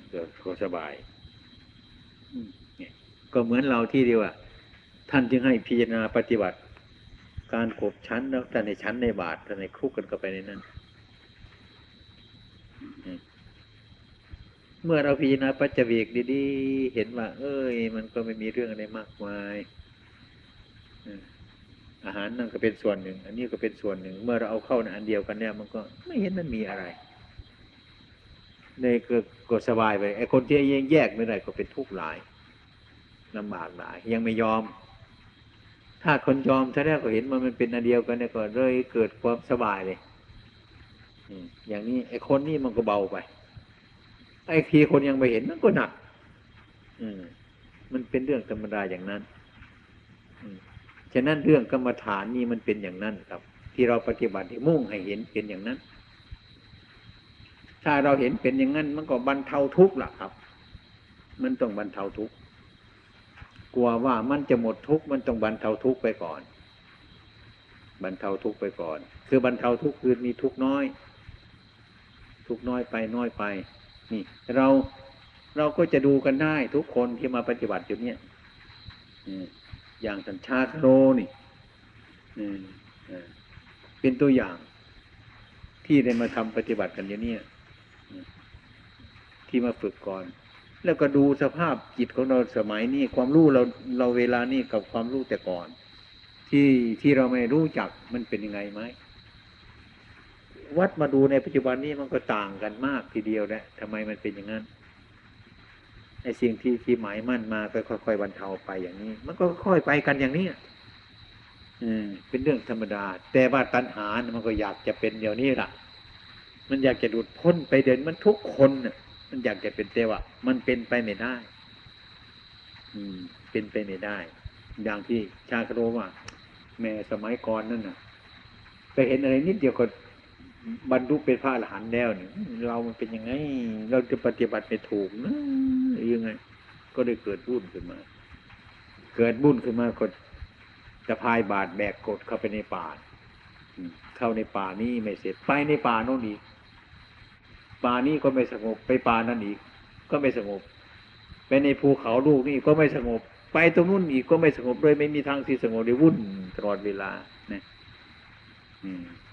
ก็สบายก็เหมือนเราที่เดียวอ่ะท่านจึงให้พิจารณาปฏิบัติการขบชั้นแล้วแต่ในชั้นในบาทแต่ในคลุกกันก็ไปในนั้นเมื่อเราพิจารณาปัจจเวกดีๆเห็นว่าเอ้ยมันก็ไม่มีเรื่องอะไรมากมายอาหารนั่นก็เป็นส่วนหนึ่งอันนี้ก็เป็นส่วนหนึ่งเมื่อเราเอาเข้าในอันเดียวกันเนี่ยมันก็ไม่เห็นมันมีอะไรในก็สบายไปไอ้คนที่ยังแยกไม่ได้ก็เป็นทุกข์หลายลำบากหลายยังไม่ยอมถ้าคนยอมถ้าแรกก็เห็นมันมันเป็นอันเดียวกันเนี่ยก็เลยเกิดความสบายเลยอย่างนี้ไอ้คนนี่มันก็เบาไปไอ้ทีคนยังไม่เห็นมันก็หนักมันเป็นเรื่องธรรมดาอย่างนั้นฉะนั้นเรื่องกรรมฐานนี่มันเป็นอย่างนั้นครับที่เราปฏิบัติมุ่งให้เห็นเป็นอย่างนั้นถ้าเราเห็นเป็นอย่างนั้นมันก็บรรเทาทุกข์ล่ะครับมันต้องบรรเทาทุกข์กลัวว่ามันจะหมดทุกข์มันต้องบรรเทาทุกข์ไปก่อนบรรเทาทุกข์ไปก่อนคือบรรเทาทุกข์คือมีทุกข์น้อยทุกข์น้อยไปน้อยไปนี่เราเราก็จะดูกันได้ทุกคนที่มาปฏิบัติอยู่เนี่ยอย่างสัญชาติโลนี่เป็นตัวอย่างที่ได้มาทำปฏิบัติกันอยู่เนี่ยที่มาฝึกก่อนแล้วก็ดูสภาพจิตของเราสมัยนี้ความรู้เราเราเวลานี้กับความรู้แต่ก่อนที่ที่เราไม่รู้จักมันเป็นยังไงไหมวัดมาดูในปัจจุบันนี้มันก็ต่างกันมากทีเดียวแหละทำไมมันเป็นอย่างนั้นไอ้สิ่งที่ที่หมายมั่นมาก็ค่อยๆบรรเทาไปอย่างนี้มันก็ค่อยไปกันอย่างนี้อืมเป็นเรื่องธรรมดาแต่ว่าตัณหามันก็อยากจะเป็นเดี๋ยวนี้ล่ะมันอยากจะหลุดพ้นไปเดินมันทุกคนน่ะมันอยากจะเป็นแต่ว่ามันเป็นไปไม่ได้อืมเป็นไปไม่ได้อย่างที่ชาคโรว่าแม่สมัยก่อนนั่นน่ะไปเห็นอะไรนิดเดียวก็บรรลุเป็นพระอรหันต์แล้วนี่เรามันเป็นยังไงเราจะปฏิบัติไม่ถูกนะยังไงก็ได้เกิดบุญขึ้นมาเกิดบุญขึ้นมาก็จะพายบาตรแบกกดเข้าไปในป่าเข้าในป่านี้ไม่เสร็จไปในป่าโน่นอีกป่านี้ก็ไม่สงบไปป่านั้นอีกก็ไม่สงบไปในภูเขาลูกนี่ก็ไม่สงบไปตรงนู้นอีกก็ไม่สงบเลยไม่มีทางที่สงบเลยวุ่นตลอดเวลาเนี่ย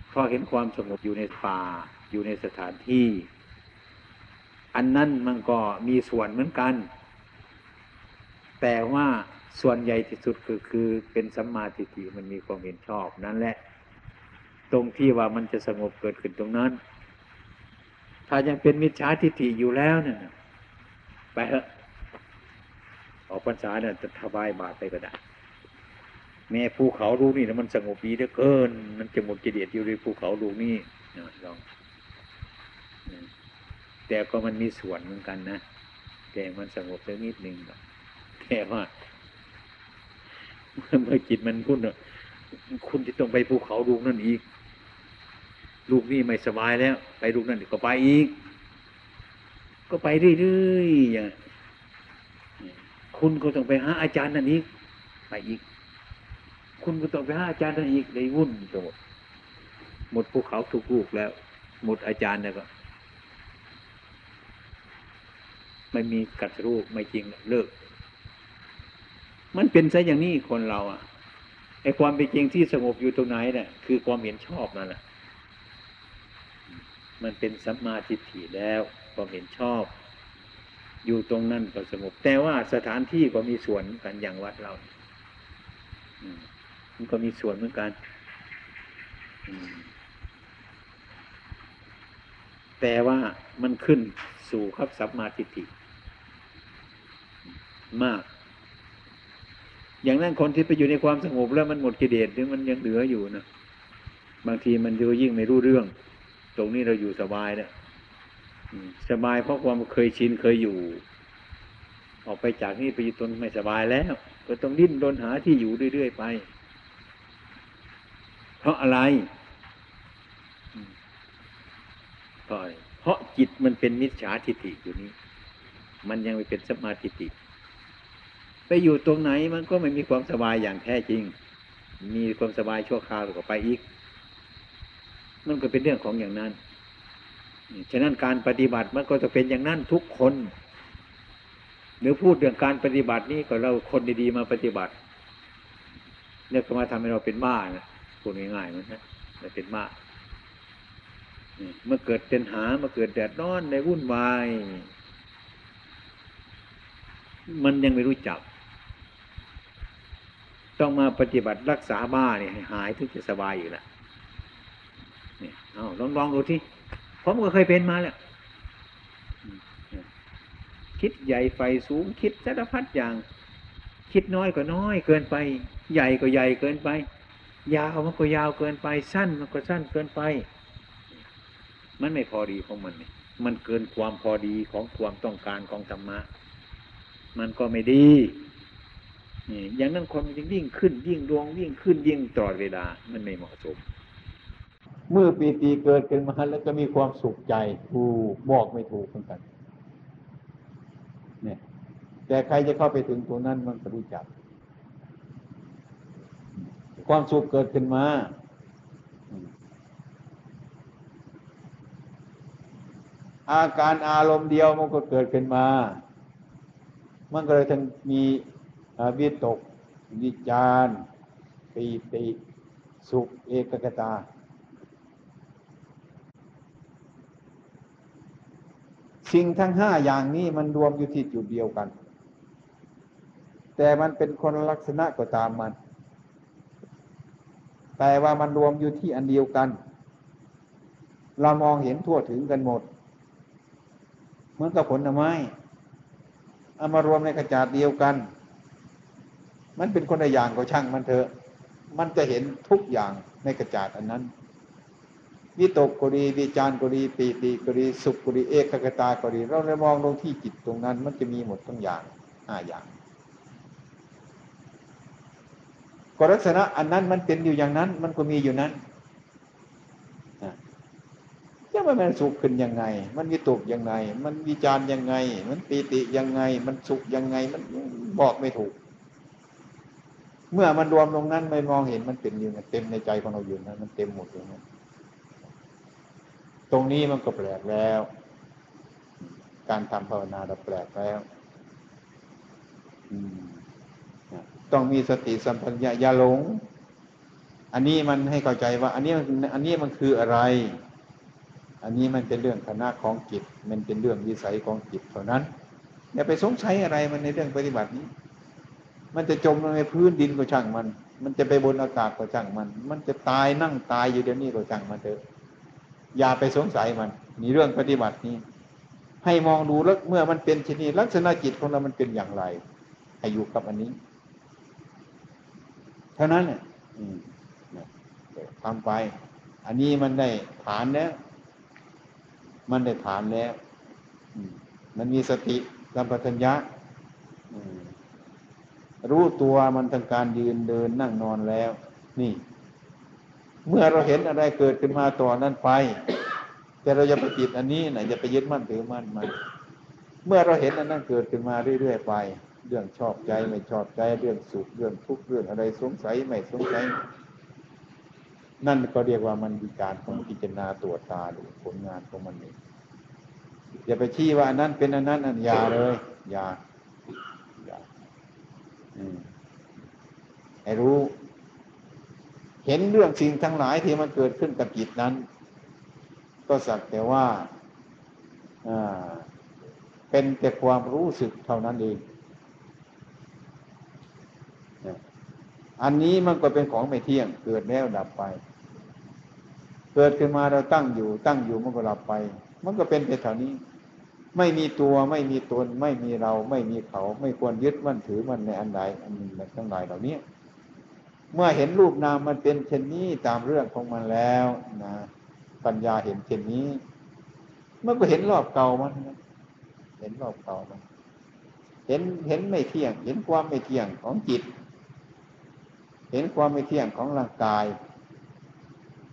เพราะเห็นความสงบอยู่ในป่าอยู่ในสถานที่อันนั้นมันก็มีส่วนเหมือนกันแต่ว่าส่วนใหญ่ที่สุดคือคือเป็นสัมมาทิฏฐิมันมีความเห็นชอบนั่นแหละตรงที่ว่ามันจะสงบเกิดขึ้นตรงนั้นถ้ายังเป็นมิจฉาทิฏฐิอยู่แล้วเนี่ยไปเถอะออกพรรษาเนี่ยจะทบายบาทไปก็ได้แม่ภูเขาลูกนี่นะมันสงบดีเหลือเกินมันจะหมดกิเลสอยู่ในภูเขาลูกนี่นะลองแต่ก็มันมีส่วนเหมือนกันนะแต่มันสงบสักนิดนึงแค่ว่าเมื่อจิตมันพุ่นเนี่ยคุณจะต้องไปภูเขาลูกนั่นอีกลูกนี่ไม่สบายแล้วไปลูกนั่นก็ไปอีกก็ไปเรื่อยๆอย่างคุณก็ต้องไปหาอาจารย์นั่นอีกไปอีกคุณก็ต้องไปหาอาจารย์นั่นอีกเลยวุ่นไปหมดหมดภูเขาทุกลูกแล้วหมดอาจารย์แล้วก็ไม่มีกัตรูปไม่จริงเลิกมันเป็นซะอย่างนี้คนเราอ่ะไอ้ความเป็นจริงที่สงบอยู่ตรงไหนเนี่ยคือความเห็นชอบนั่นแหละมันเป็นสัมมาทิฏฐิแล้วความเห็นชอบอยู่ตรงนั้นก็สงบแต่ว่าสถานที่ก็มีส่วนกันอย่างวัดเรามันก็มีส่วนเหมือนกันแต่ว่ามันขึ้นสู่ครับสัมมาทิฏฐิมากอย่างนั้นคนที่ไปอยู่ในความสงบแล้วมันหมดกิเลสหรือมันยังเหลืออยู่นะบางทีมันยิ่งไม่รู้เรื่องตรงนี้เราอยู่สบายนะสบายเพราะความเคยชินเคยอยู่ออกไปจากนี่ไปอยู่ตนไม่สบายแล้วก็ต้องดิ้นรนหาที่อยู่เรื่อยๆไปเพราะอะไรเพราะอะไรเพราะจิตมันเป็นมิจฉาทิฏฐิอยู่นี้มันยังไม่เป็นสัมมาทิฏฐิไปอยู่ตรงไหนมันก็ไม่มีความสบายอย่างแท้จริงมีความสบายชั่วคราวก็ไปอีกมันก็เป็นเรื่องของอย่างนั้นฉะนั้นการปฏิบัติมันก็จะเป็นอย่างนั้นทุกคนหรือพูดเรื่องการปฏิบัตินี่ก็เราคนดีๆมาปฏิบัติเนี่ยก็มาทำให้เราเป็นบ้านะพูดง่ายๆมันนะเราเป็นบ้าเมื่อเกิดปัญหาเมื่อเกิดเดือดร้อนในวุ่นวายมันยังไม่รู้จักต้องมาปฏิบัติรักษาบ้าเนี่ยหายถึงจะสบายอยู่แล้วนี่เอาลองลองดูที่ผมก็เคยเป็นมาแล้วคิดใหญ่ไฟสูงคิดสารพัดอย่างคิดน้อยก็น้อยเกินไปใหญ่ก็ใหญ่เกินไปยาวมันก็ยาวเกินไปสั้นมันก็สั้นเกินไปมันไม่พอดีของมันเนี่ยมันเกินความพอดีของความต้องการของธรรมะมันก็ไม่ดีนี่อย่างนั้นความยิ่งขึ้นยิ่งดวงยิ่งขึ้นยิ่งตลอดเวลามันไม่เหมาะสมเมื่อปีติเกิดขึ้นมาแล้วก็มีความสุขใจถูกบอกไม่ถูกเหมือนกันเนี่ยแต่ใครจะเข้าไปถึงตรงนั้นมันก็รู้จักความสุขเกิดขึ้นมาอาการอารมณ์เดียวมันก็เกิดขึ้นมามันก็เลยทั้งมีวิตกวิจารปีติสุขเอกคตาสิ่งทั้งห้าอย่างนี้มันรวมอยู่ที่จุดเดียวกันแต่มันเป็นคนลักษณะก็ตามมันแต่ว่ามันรวมอยู่ที่อันเดียวกันเรามองเห็นทั่วถึงกันหมดเหมือนกับผลไม้เอามารวมในกระจาดเดียวกันมันเป็นคนละอย่างก็ช่างมันเถอะมันจะเห็นทุกอย่างในกระจาดอันนั้นวิตกก็ดีวิจารก็ดีปีติก็ดีสุขก็ดีเอกคตาก็ดีเราเลยมองลงที่จิตตรงนั้นมันจะมีหมดทั้งอย่างห้าอย่างก็ลักษณะอันนั้นมันเป็นอยู่อย่างนั้นมันก็มีอยู่นั้นจะมันสุขขึ้นยังไงมันวิตกยังไงมันวิจารยังไงมันปีติยังไงมันสุขยังไงมันบอกไม่ถูกเมื่อมันรวมลงนั้นไม่มองเห็นมันเป็นอยู่เต็มในใจของเราอยู่นะมันเต็มหมดเลยนะตรงนี้มันก็แปลกแล้วการทำภาวนาเราแปลกแล้วต้องมีสติสัมปชัญญะอย่าหลง อันนี้มันให้เข้าใจว่าอันนี้อันนี้มันคืออะไรอันนี้มันเป็นเรื่องคณะของจิตมันเป็นเรื่องวิสัยของจิตเท่านั้นอย่าไปสงสัยอะไรมันในเรื่องปฏิบัตินี้มันจะจมลงในพื้นดินก็ช่างมันมันจะไปบนอากาศก็ช่างมันมันจะตายนั่งตายอยู่เดี๋ยวนี้ก็ช่างมันเถอะอย่าไปสงสัยมันในเรื่องปฏิบัตินี้ให้มองดูแล้วเมื่อมันเป็นชนิดลักษณะจิตของเรามันเป็นอย่างไรให้อยู่กับอันนี้เท่านั้นเนี่ยทำไปอันนี้มันได้ฐานแล้วมันได้ฐานแล้วมันมีสติสัมปชัญญะรู้ตัวมันทางการยืนเดินนั่งนอนแล้วนี่เมื่อเราเห็นอะไรเกิดขึ้นมาต่อนั้นไปแต่เราจะไปติดอันนี้นะจะไปยึดมั่นถือมั่นมันเมื่อเราเห็นอันนั้นเกิดขึ้นมาเรื่อยๆไปเรื่องชอบใจไม่ชอบใจเรื่องสุขเรื่องทุกข์เรื่องอะไรสงสัยไม่สงสัยนั่นก็เรียกว่ามันมีการของพิจารณาตัวตาดูผลงานของมันเองอย่าไปชี้ว่าอันนั้นเป็นอันนั้นอันยาเลยยาให้รู้เห็นเรื่องสิ่งทั้งหลายที่มันเกิดขึ้นกับจิตนั้นก็สักแต่ว่าเป็นแต่ความรู้สึกเท่านั้นเองอันนี้มันก็เป็นของไม่เที่ยงเกิดแล้วดับไปเกิดขึ้นมาเราตั้งอยู่ตั้งอยู่มันก็ดับไปมันก็เป็นแต่เท่านี้ไม่มีตัวไม่มีตนไม่มีเราไม่มีเขาไม่ควรยึดมั่นถือมันในอันใดอันหนึ่งทั้งหลายเหล่านี้เมื่อเห็นรูปนามมันเป็นเช่นนี้ตามเรื่องของมันแล้วนะปัญญาเห็นเช่นนี้มันก็เห็นรอบเก่ามันเห็นรอบเก่ามันเห็นเห็นไม่เที่ยงเห็นความไม่เที่ยงของจิตเห็นความไม่เที่ยงของร่างกาย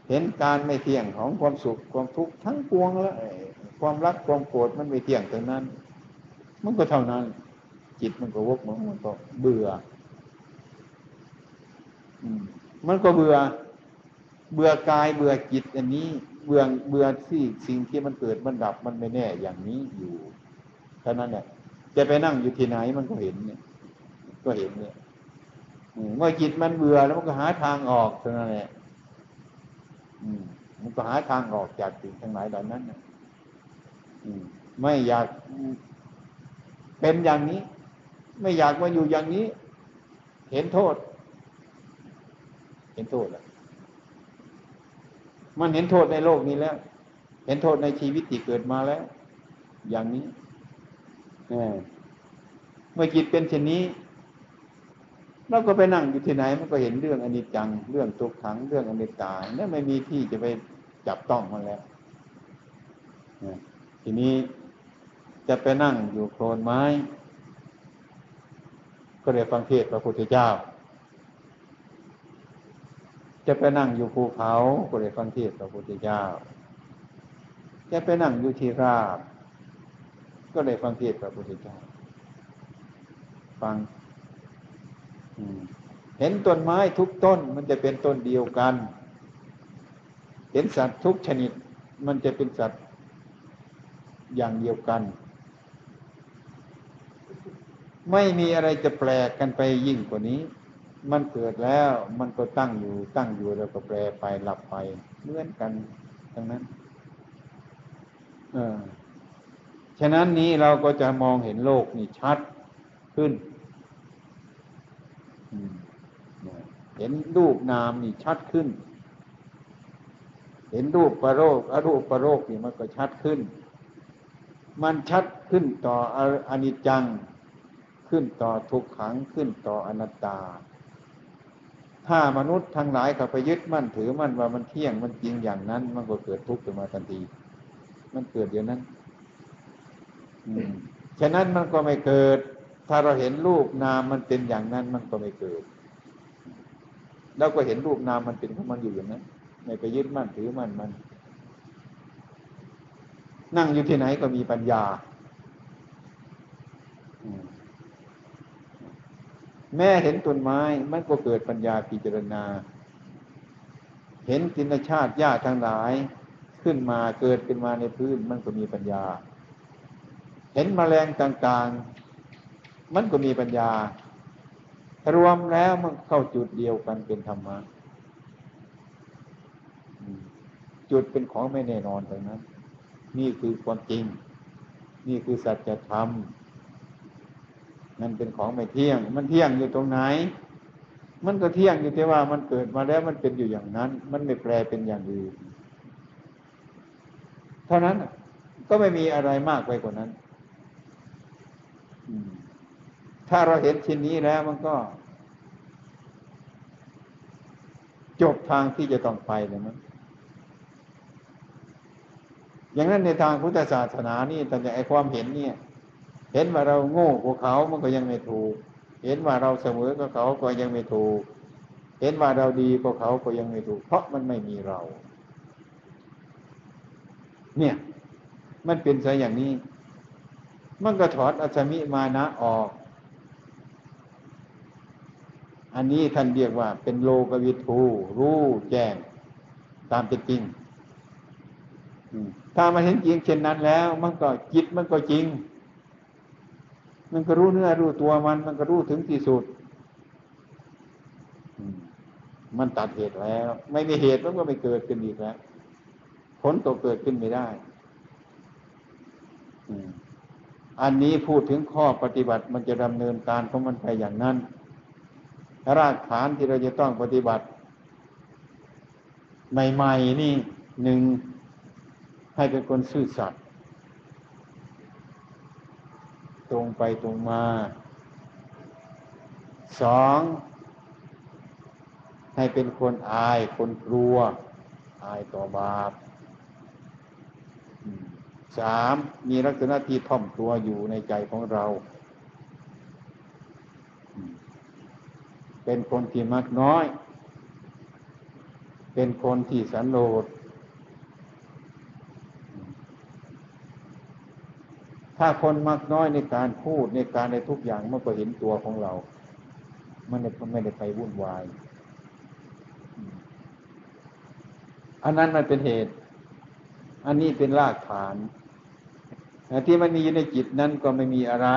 เห็นการไม่เที่ยงของความสุขความทุกข์ทั้งปวงแล้วความรักความโกรธมันไม่เที่ยงตรงนั้นมันก็เท่านั้นจิตมันก็วกมันก็เบื่อมันก็เบื่อเบื่อกายเบื่อจิตอันนี้เบื่อเบื่อที่สิ่งที่มันเกิดมันดับมันไม่แน่อย่างนี้อยู่เท่านั้นแหละจะไปนั่งอยู่ที่ไหนมันก็เห็นเนี่ยก็เห็นเนี่ยเมื่อจิตมันเบื่อแล้วมันก็หาทางออกเท่านั้นแหละมันก็หาทางออกจากสิ่งทั้งหลายเหล่านั้นนะไม่อยากเป็นอย่างนี้ไม่อยากมาอยู่อย่างนี้เห็นโทษเห็นโทษแล้วมันเห็นโทษในโลกนี้แล้วเห็นโทษในชีวิตที่เกิดมาแล้วอย่างนี้เมื่อจิตเป็นเช่นนี้เราก็ไปนั่งอยู่ที่ไหนมันก็เห็นเรื่องอนิจจังเรื่องทุกขังเรื่องอนิจจานี่ไม่มีที่จะไปจับต้องมันแล้วทีนี้จะไปนั่งอยู่โคลนไม้ก็ได้ฟังเทศน์พระพุทธเจ้าจะไปนั่งอยู่ภูเขาก็ได้ฟังเทศน์พระพุทธเจ้าจะไปนั่งอยู่ที่ราบก็ได้ฟังเทศน์พระพุทธเจ้าฟังเห็นต้นไม้ทุกต้นมันจะเป็นต้นเดียวกันเห็นสัตว์ทุกชนิดมันจะเป็นสัตว์อย่างเดียวกันไม่มีอะไรจะแปลกกันไปยิ่งกว่านี้มันเกิดแล้วมันก็ตั้งอยู่ตั้งอยู่แล้วก็แปรไปหลับไปเหมือนกันทั้งนั้นเออฉะนั้นนี้เราก็จะมองเห็นโลกนี่ชัดขึ้นเห็นรูปนามนี่ชัดขึ้นเห็นรูปประโรคอรูปประโรคนี่มันก็ชัดขึ้นมันชัดขึ้นต่ออนิจจังขึ้นต่อทุกขังขึ้นต่ออนัตตาถ้ามนุษย์ทั้งหลายเข้าไปยึดมั่นถือมั่นว่ามันเที่ยงมันจริงอย่างนั้นมันก็เกิดทุกข์ขึ้นมาทันทีมันเกิดเดี๋ยวนั้นฉะนั้นมันก็ไม่เกิดถ้าเราเห็นรูปนามมันเป็นอย่างนั้นมันก็ไม่เกิดแล้วก็เห็นรูปนามมันเป็นของมันอยู่อย่างนั้นไม่ไปยึดมั่นถือมั่นมันนั่งอยู่ที่ไหนก็มีปัญญาแม่เห็นต้นไม้มันก็เกิดปัญญาพิจารณาเห็นกินชาติหญ้าทั้งหลายขึ้นมาเกิดขึ้นมาในพื้นมันก็มีปัญญาเห็นแมลงต่างๆมันก็มีปัญญารวมแล้วมันเข้าจุดเดียวกันเป็นธรรมะ จุดเป็นของไม่แน่นอนตรงนั้นนี่คือความจริงนี่คือสัจธรรมนั่นเป็นของไม่เที่ยงมันเที่ยงอยู่ตรงไหนมันก็เที่ยงอยู่แต่ว่ามันเกิดมาแล้วมันเป็นอยู่อย่างนั้นมันไม่แปรเป็นอย่างอื่นเท่านั้นก็ไม่มีอะไรมากไปกว่านั้นถ้าเราเห็นชิ้นนี้แล้วมันก็จบทางที่จะต้องไปเลยมั้งอย่างนั้นในทางพุทธศาสนานี่แต่ไอ้ความเห็นเนี่ยเห็นว่าเราโง่กว่าเขามันก็ยังไม่ถูกเห็นว่าเราเสมอกว่าเขาก็ยังไม่ถูกเห็นว่าเราดีกว่าเขาก็ยังไม่ถูกเพราะมันไม่มีเราเนี่ยมันเป็นซะอย่างนี้มันก็ถอดอัจฉริมานะออกอันนี้ท่านเรียกว่าเป็นโลกวิทูรู้แจ้งตามเป็นจริงถ้ามันเห็นจริงเช่นนั้นแล้วมันก็จิตมันก็จริงมันก็รู้เนื้อรู้ตัวมันมันก็รู้ถึงที่สุดมันตัดเหตุแล้วไม่มีเหตุมันก็ไม่เกิดขึ้นอีกแล้วผลก็เกิดขึ้นไม่ได้อันนี้พูดถึงข้อปฏิบัติมันจะดำเนินการของมันไปอย่างนั้นรากฐานที่เราจะต้องปฏิบัติใหม่ๆนี่หนึ่งให้เป็นคนซื่อสัตย์ตรงไปตรงมาสองให้เป็นคนอายคนกลัวอายต่อบาปสามมีลักษณะที่ท่อมตัวอยู่ในใจของเราเป็นคนที่มักน้อยเป็นคนที่สันโดษถ้าคนมักน้อยในการพูดในการในทุกอย่างมันก็เห็นตัวของเรามันไม่ได้ไปวุ่นวายอันนั้นมันเป็นเหตุอันนี้เป็นรากฐานที่มันมีอยู่ในจิตนั้นก็ไม่มีอะไร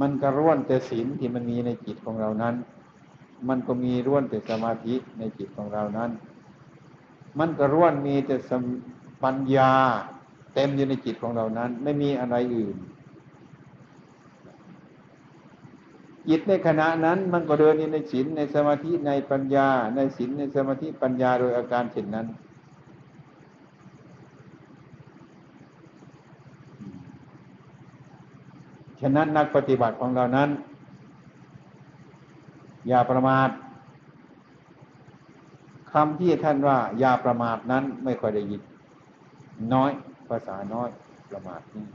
มันก็ร่วนแต่ศีลที่มันมีในจิตของเรานั้นมันก็มีร่วนแต่สมาธิในจิตของเรานั้นมันก็ร่วนมีแต่ปัญญาเต็มอยู่ในจิตของเรานั้นไม่มีอะไรอื่นจิตในขณะนั้นมันก็เดินอยู่ในศีลในสมาธิในปัญญาในศีลในสมาธิปัญญาโดยอาการเช่นนั้นฉะนั้นนักปฏิบัติของเรานั้นอย่าประมาทคำที่ท่านว่าอย่าประมาทนั้นไม่ค่อยได้ยินน้อยภาษาน้อยประมาทนี่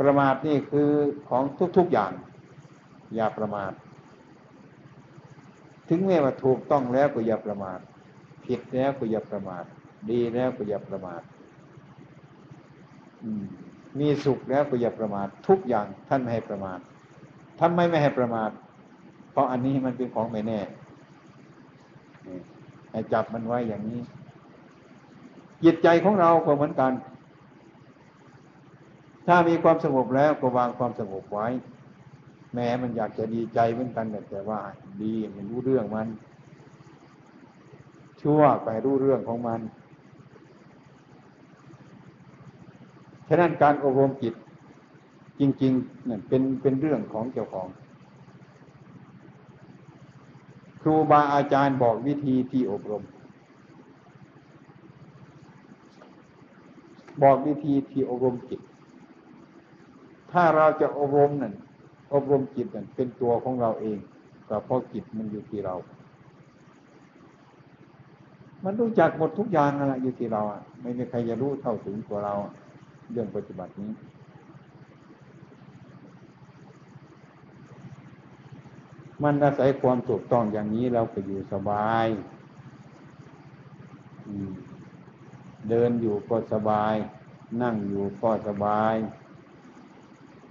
ประมาทนี่คือของทุกๆอย่างอย่าประมาทถึงแม้ว่าถูกต้องแล้วก็อย่าประมาทผิดแล้วก็อย่าประมาทดีแล้วก็อย่าประมาทมีสุขแล้วก็อย่าประมาททุกอย่างท่านไม่ให้ประมาททำไมไม่ให้ประมาทเพราะอันนี้มันเป็นของไม่แน่ให้จับมันไว้อย่างนี้จิตใจของเราก็เหมือนกันถ้ามีความสงบแล้วก็วางความสงบไว้แม้มันอยากจะดีใจเหมือนกันแต่ว่าดีมันรู้เรื่องมันชั่วไปรู้เรื่องของมันฉะนั้นการอบรมจิตจริงๆเนี่ยเป็นเป็นเรื่องของเจ้าของครูบาอาจารย์บอกวิธีที่อบรมบอกวิธีที่อบรมจิตถ้าเราจะอบรมนั่นอบรมจิตนั่นเป็นตัวของเราเองแต่เพราะจิตมันอยู่ที่เรามันรู้จักหมดทุกอย่างนั่นแหละอยู่ที่เราอ่ะไม่มีใครจะรู้เท่าถึงตัวเราเรื่องปฏิบัตินี้มันอาศัยความถูกต้องอย่างนี้เราก็อยู่สบายเดินอยู่ก็สบายนั่งอยู่ก็สบาย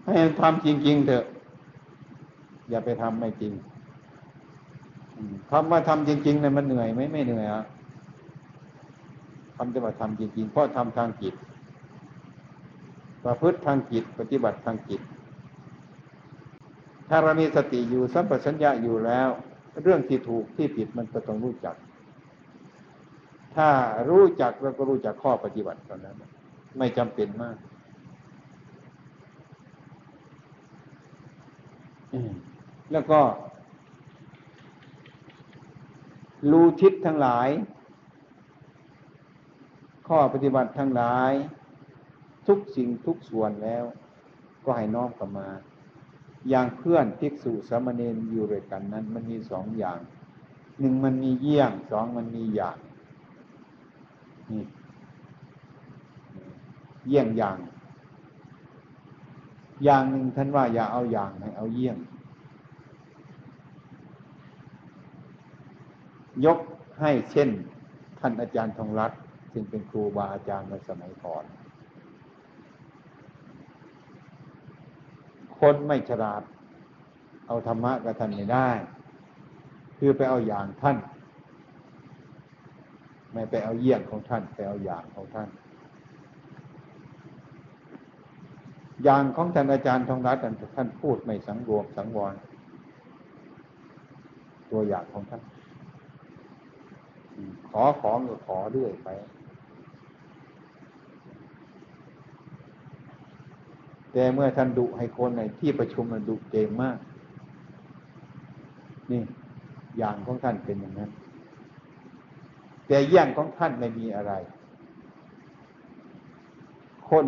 ให้ทำจริงๆเถอะอย่าไปทำไม่จริงคำว่าทำจริงๆเนี่ยมันเหนื่อยไหมไม่เหนื่อยอ่ะคำจะมาทำจริงๆเพราะทำทางจิตประพฤติทางจิตปฏิบัติทางจิตถ้าเรามีสติอยู่สัมปชัญญะอยู่แล้วเรื่องที่ถูกที่ผิดมันก็ต้องรู้จัก ถ้ารู้จักเราก็รู้จักข้อปฏิบัติเท่านั้นไม่จำเป็นมากแล้วก็รู้ทิศทั้งหลายข้อปฏิบัติทั้งหลายทุกสิ่งทุกส่วนแล้วก็ให้น้อมกลับมาอย่างเพื่อนภิกษุสามเณรอยู่ด้วยกันนั้นมันมีสองอย่างหนึ่งมันมีเยี่ยงสองมันมีอย่างนี่เยี่ยงอย่างอย่างหนึ่งท่านว่าอย่าเอาอย่างให้เอาเยี่ยงยกให้เช่นท่านอาจารย์ทองรัตน์ซึ่งเป็นครูบาอาจารย์ในสมัยก่อนคนไม่ฉลาดเอาธรรมะกับท่านไม่ได้คือไปเอาอย่างท่านไม่ไปเอาเยี่ยงของท่านไปเอาอย่างของท่านอย่างของท่านอาจารย์ทองรัตน์ท่านพูดไม่สังรวมสังวรตัวอย่างของท่านขอของก็ขอเรื่อยไปแต่เมื่อท่านดุให้คนในที่ประชุมมันดุเก่งมากนี่อย่างของท่านเป็นอย่างนั้นแต่เยี่ยงของท่านไม่มีอะไรคน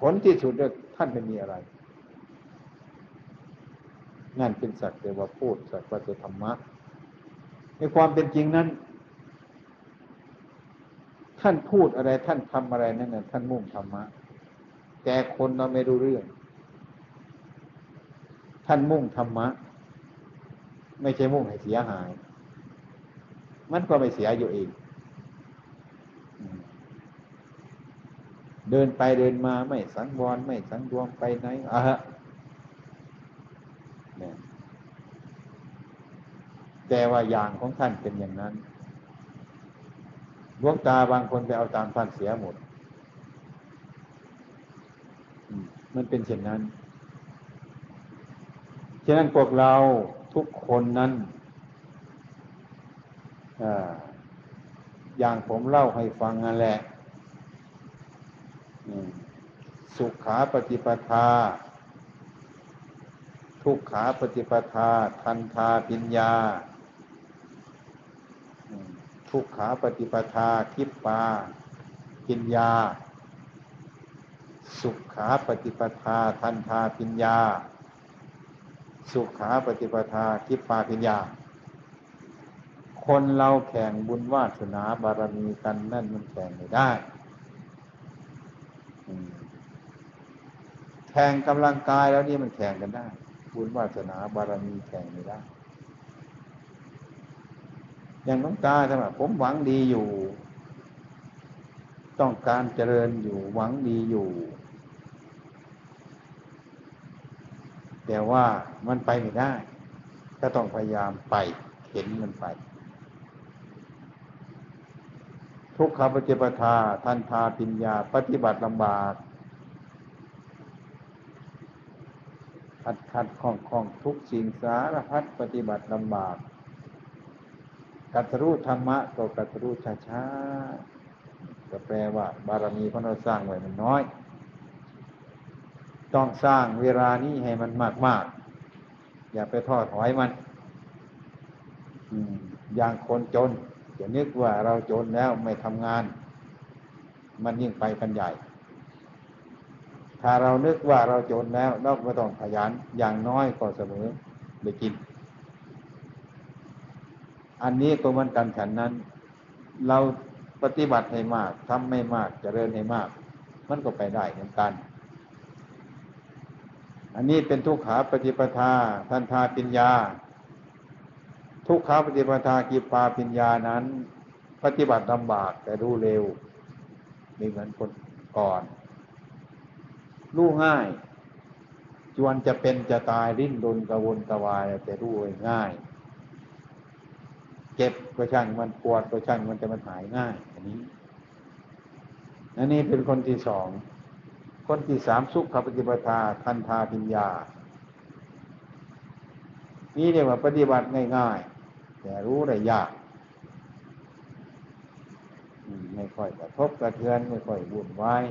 ผลที่สุดท่านไม่มีอะไรนั่นเป็นสักแต่ว่าพูดสักว่าจะธรรมะในความเป็นจริงนั้นท่านพูดอะไรท่านทำอะไรนั่นน่ะท่านมุ่งธรรมะแต่คนเราไม่รู้เรื่องท่านมุ่งธรรมะไม่ใช่มุ่งให้เสียหายมันก็ไม่เสียอยู่เองเดินไปเดินมาไม่สังวรไม่สังรวมไปไหนอะฮะแต่ว่าอย่างของท่านเป็นอย่างนั้นดวงตาบางคนไปเอาตามท่านเสียหมดมันเป็นเช่นนั้นฉะนั้นพวกเราทุกคนนั้นอย่างผมเล่าให้ฟังนั่นแหละสุขาปฏิปทาทุกขาปฏิปทาทันทาปิญญาทุกขาปฏิปทาทิปปาปิญญาสุขาปฏิปทาทันทาปิญญาสุขาปฏิปทาทิปปาปิญญาคนเราแข่งบุญวาสนาบารมีกันนั่นมันแข่งไม่ได้แข่งกำลังกายแล้วนี่มันแข่งกันได้บุญวาสนาบารมีแข่งไม่ได้อย่างน้องตาใช่ไหมผมหวังดีอยู่ต้องการเจริญอยู่หวังดีอยู่แต่ว่ามันไปไม่ได้ก็ต้องพยายามไปเข็นมันไปทุกขปฏิปทาทันทาปิญญาปฏิบัติลำบากขัดขัดข้องข้องทุกสิ่งสารพัดปฏิบัติลำบากกัตรู้ธรรมะก็กัตรู้ช้าๆก็แปลว่าบารมีของเราสร้างไว้มันน้อยต้องสร้างเวลานี้ให้มันมากๆอย่าไปทอดถอยมันอย่างคนจนอย่านึกว่าเราจนแล้วไม่ทำงานมันยิ่งไปกันใหญ่ถ้าเรานึกว่าเราจนแล้วเราก็ต้องขยันอย่างน้อยก็เสมอได้กินอันนี้ก็เหมือนกันฉันนั้นเราปฏิบัติให้มากทำให้มากเจริญให้มากมันก็ไปได้เหมือนกันอันนี้เป็นทุกขาปฏิปทาทันทาปิญญาทุกขาปฏิปทากิปปาปิญญานั้นปฏิบัติลำบากแต่รู้เร็วไม่เหมือนคนก่อนรู้ง่ายจวนจะเป็นจะตายดิ้นรนกระวนกระวายแต่รู้ง่ายเจ็บก็ช่างมันปวดก็ช่างมันจะมันหายง่ายอันนี้อันนี้เป็นคนที่สองคนที่สามสุขปฏิปทาทันทาปิญญานี่เรียกว่าปฏิบัติง่ายๆแต่รู้ได้ยาก ไม่ค่อยกระทบกระเทือนไม่ค่อยวุ่นวาย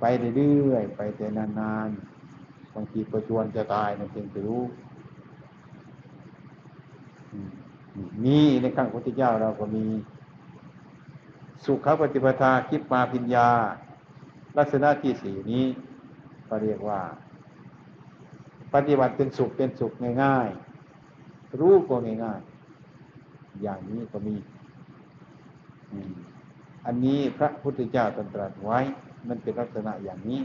ไปเรื่อยๆไปแต่นานๆบางทีประชวนจะตายมันจึงจะรู้นี่ในขั้งพุทธเจ้าเราก็มีสุขปฏิปทาคิปมาพิญญาลักษณะที่สี่นี้ก็เรียกว่าปฏิบัติเป็นสุขเป็นสุขง่ายๆรู้ก็ง่ายๆอย่างนี้ก็มีอันนี้พระพุทธเจ้าตรัสไว้มันเป็นลักษณะอย่างนี้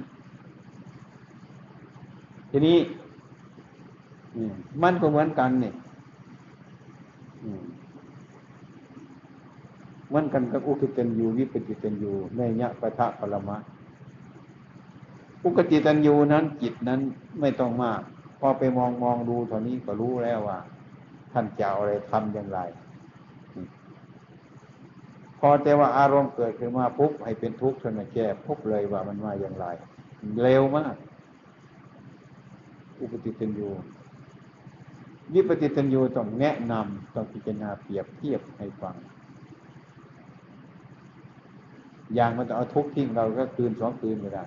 ทีนี้มันก็เหมือนกันเนี่ยเหมือนกันกับอุกตัญญูวิปติตัญญูเนยะปะทะปรมะอุกติตัญญูนั้นจิตนั้นไม่ต้องมากพอไปมองมองดูเท่านี้ก็รู้แล้วว่าท่านจะเอาอะไรทำอย่างไรพอแต่ว่าอารมณ์เกิดขึ้นมาปุ๊บให้เป็นทุกข์เท่านั้นแก้ปุ๊บเลยว่ามันมาอย่างไรเร็วมากอุกติตัญญูวิปติตัญญูต้องแนะนำต้องพิจารณาเปรียบเทียบให้ฟังอย่างมันจะเอาทุกข์ทิ้งเราก็คืนสองคืนไม่ได้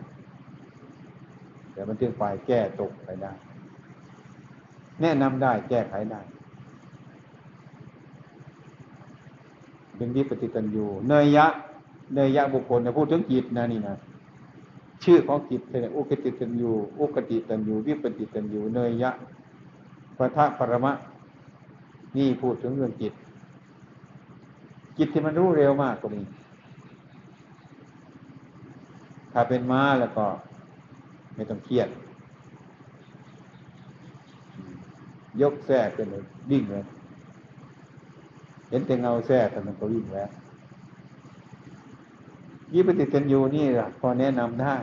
แต่มันถึงฝ่ายแก้ตกไปได้แนะนำได้แก้ไขได้เป็นวิปติตัญญูเนยยะเนยยะบุคคลเนี่ยพูดถึงจิตนะนี่นะชื่อของจิตเนี่ยอุกติตัญญูอุกติตัญญูวิปติตัญญูเนยยะปะทะปรมะนี่พูดถึงเรื่องจิตจิตที่มันรู้เร็วมากกว่านี้ถ้าเป็นม้าแล้วก็ไม่ต้องเครียดยกแส้ขึ้นเลยวิ่งเลยเห็นแต่เงาแส้แต่มันก็วิ่งแล้วยี่ปฏิเทนอยู่นี่ล่ะพอแนะนำได้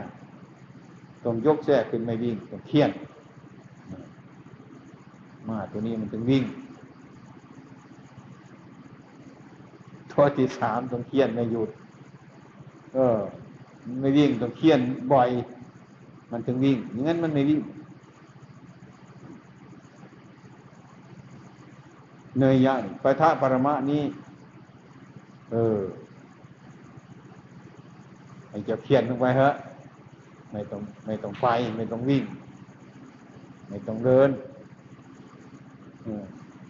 ต้องยกแส้ขึ้นไม่วิ่งต้องเครียดม้าตัวนี้มันถึงวิ่งตัวที่สามต้องเครียดไม่หยุดเออไม่วิ่งต้องเคี่ยนบ่อยมันถึงวิ่งอย่างนั้นมันไม่วิ่งเนยยะปะทะปรมะนี้เออไอ้จะเคี่ยนลงไปฮะไม่ต้องไม่ต้องไปไม่ต้องวิ่งไม่ต้องเดิน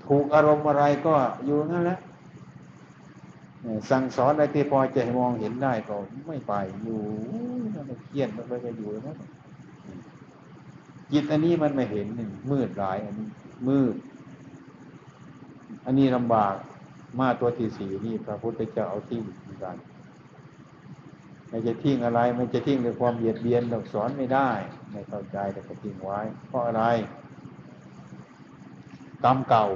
ถูกอารมณ์อะไรก็อยู่งั้นแหละสั่งสอนอะไรที่พอจะมองเห็นได้ก็ไม่ไปอยู่มันเครียดมันไปจะอยู่แล้วจิตอันนี้มันไม่เห็นมืดหลายอันนี้มืดอันนี้ลำบากมาตัวที่สี่นี่พระพุทธเจ้าเอาทิ้งเหมือนกันไม่จะทิ้งอะไรมันจะทิ้งด้วยความเบียดเบียนหลักสอนไม่ได้ไม่เข้าใจแต่ก็ทิ้งไว้เพราะอะไรกรรมเก่า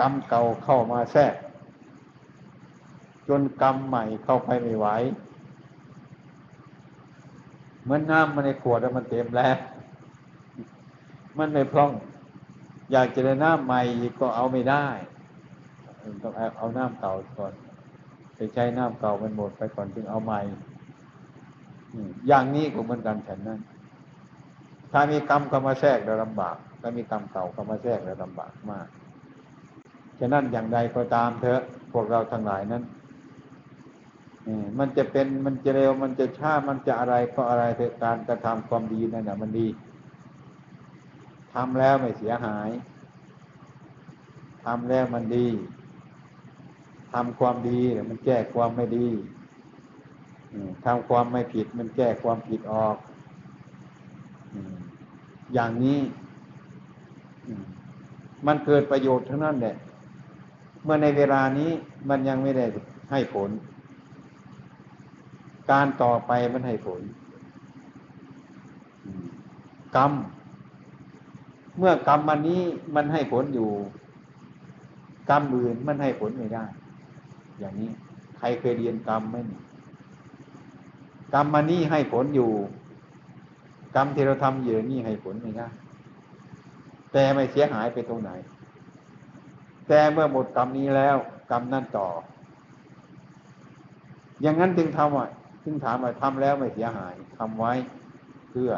กรรมเก่าเข้ามาแทรกจนกรรมใหม่เข้าไปไม่ไหวเหมือนน้ำมันในขวดแล้วมันเต็มแล้วมันไม่พร่องอยากจะได้น้ำใหม่ก็เอาไม่ได้ต้องเอาน้ำเก่าก่อนไปใช้น้ำเก่ามันหมดไปก่อนจึงเอาใหม่อย่างนี้ก็เหมือนกันฉันนั้นถ้ามีกรรมเข้ามาแทรกเราลำบากถ้ามีกรรมเก่าเข้ามาแทรกเราลำบากมากฉะนั้นอย่างใดก็ตามเถอะพวกเราทั้งหลายนั้นมันจะเป็นมันจะเร็วมันจะช้ามันจะอะไรก็อะไรเถอะการกระทำความดีนั่นแหละมันดีทำแล้วไม่เสียหายทำแล้วมันดีทำความดีมันแก้ความไม่ดีทำความไม่ผิดมันแก้ความผิดออกอย่างนี้มันเกิดประโยชน์ทั้งนั้นแหละเมื่อในเวลานี้มันยังไม่ได้ให้ผลการต่อไปมันให้ผลกรรมเมื่อกรรมอันนี้มันให้ผลอยู่กรรมอื่นมันให้ผลไม่ได้อย่างนี้ใครเคยเรียนกรรมไหมกรรมอันนี้ให้ผลอยู่กรรมที่เราทำอยู่นี่ให้ผลไม่ได้แต่ไม่เสียหายไปตรงไหนแต่เมื่อหมดกรรมนี้แล้วกรรมนั่นต่ออย่างนั้นจึงทำอ่ะจึงถามว่าทำแล้วไม่เสียหายทำไว้เพื่อ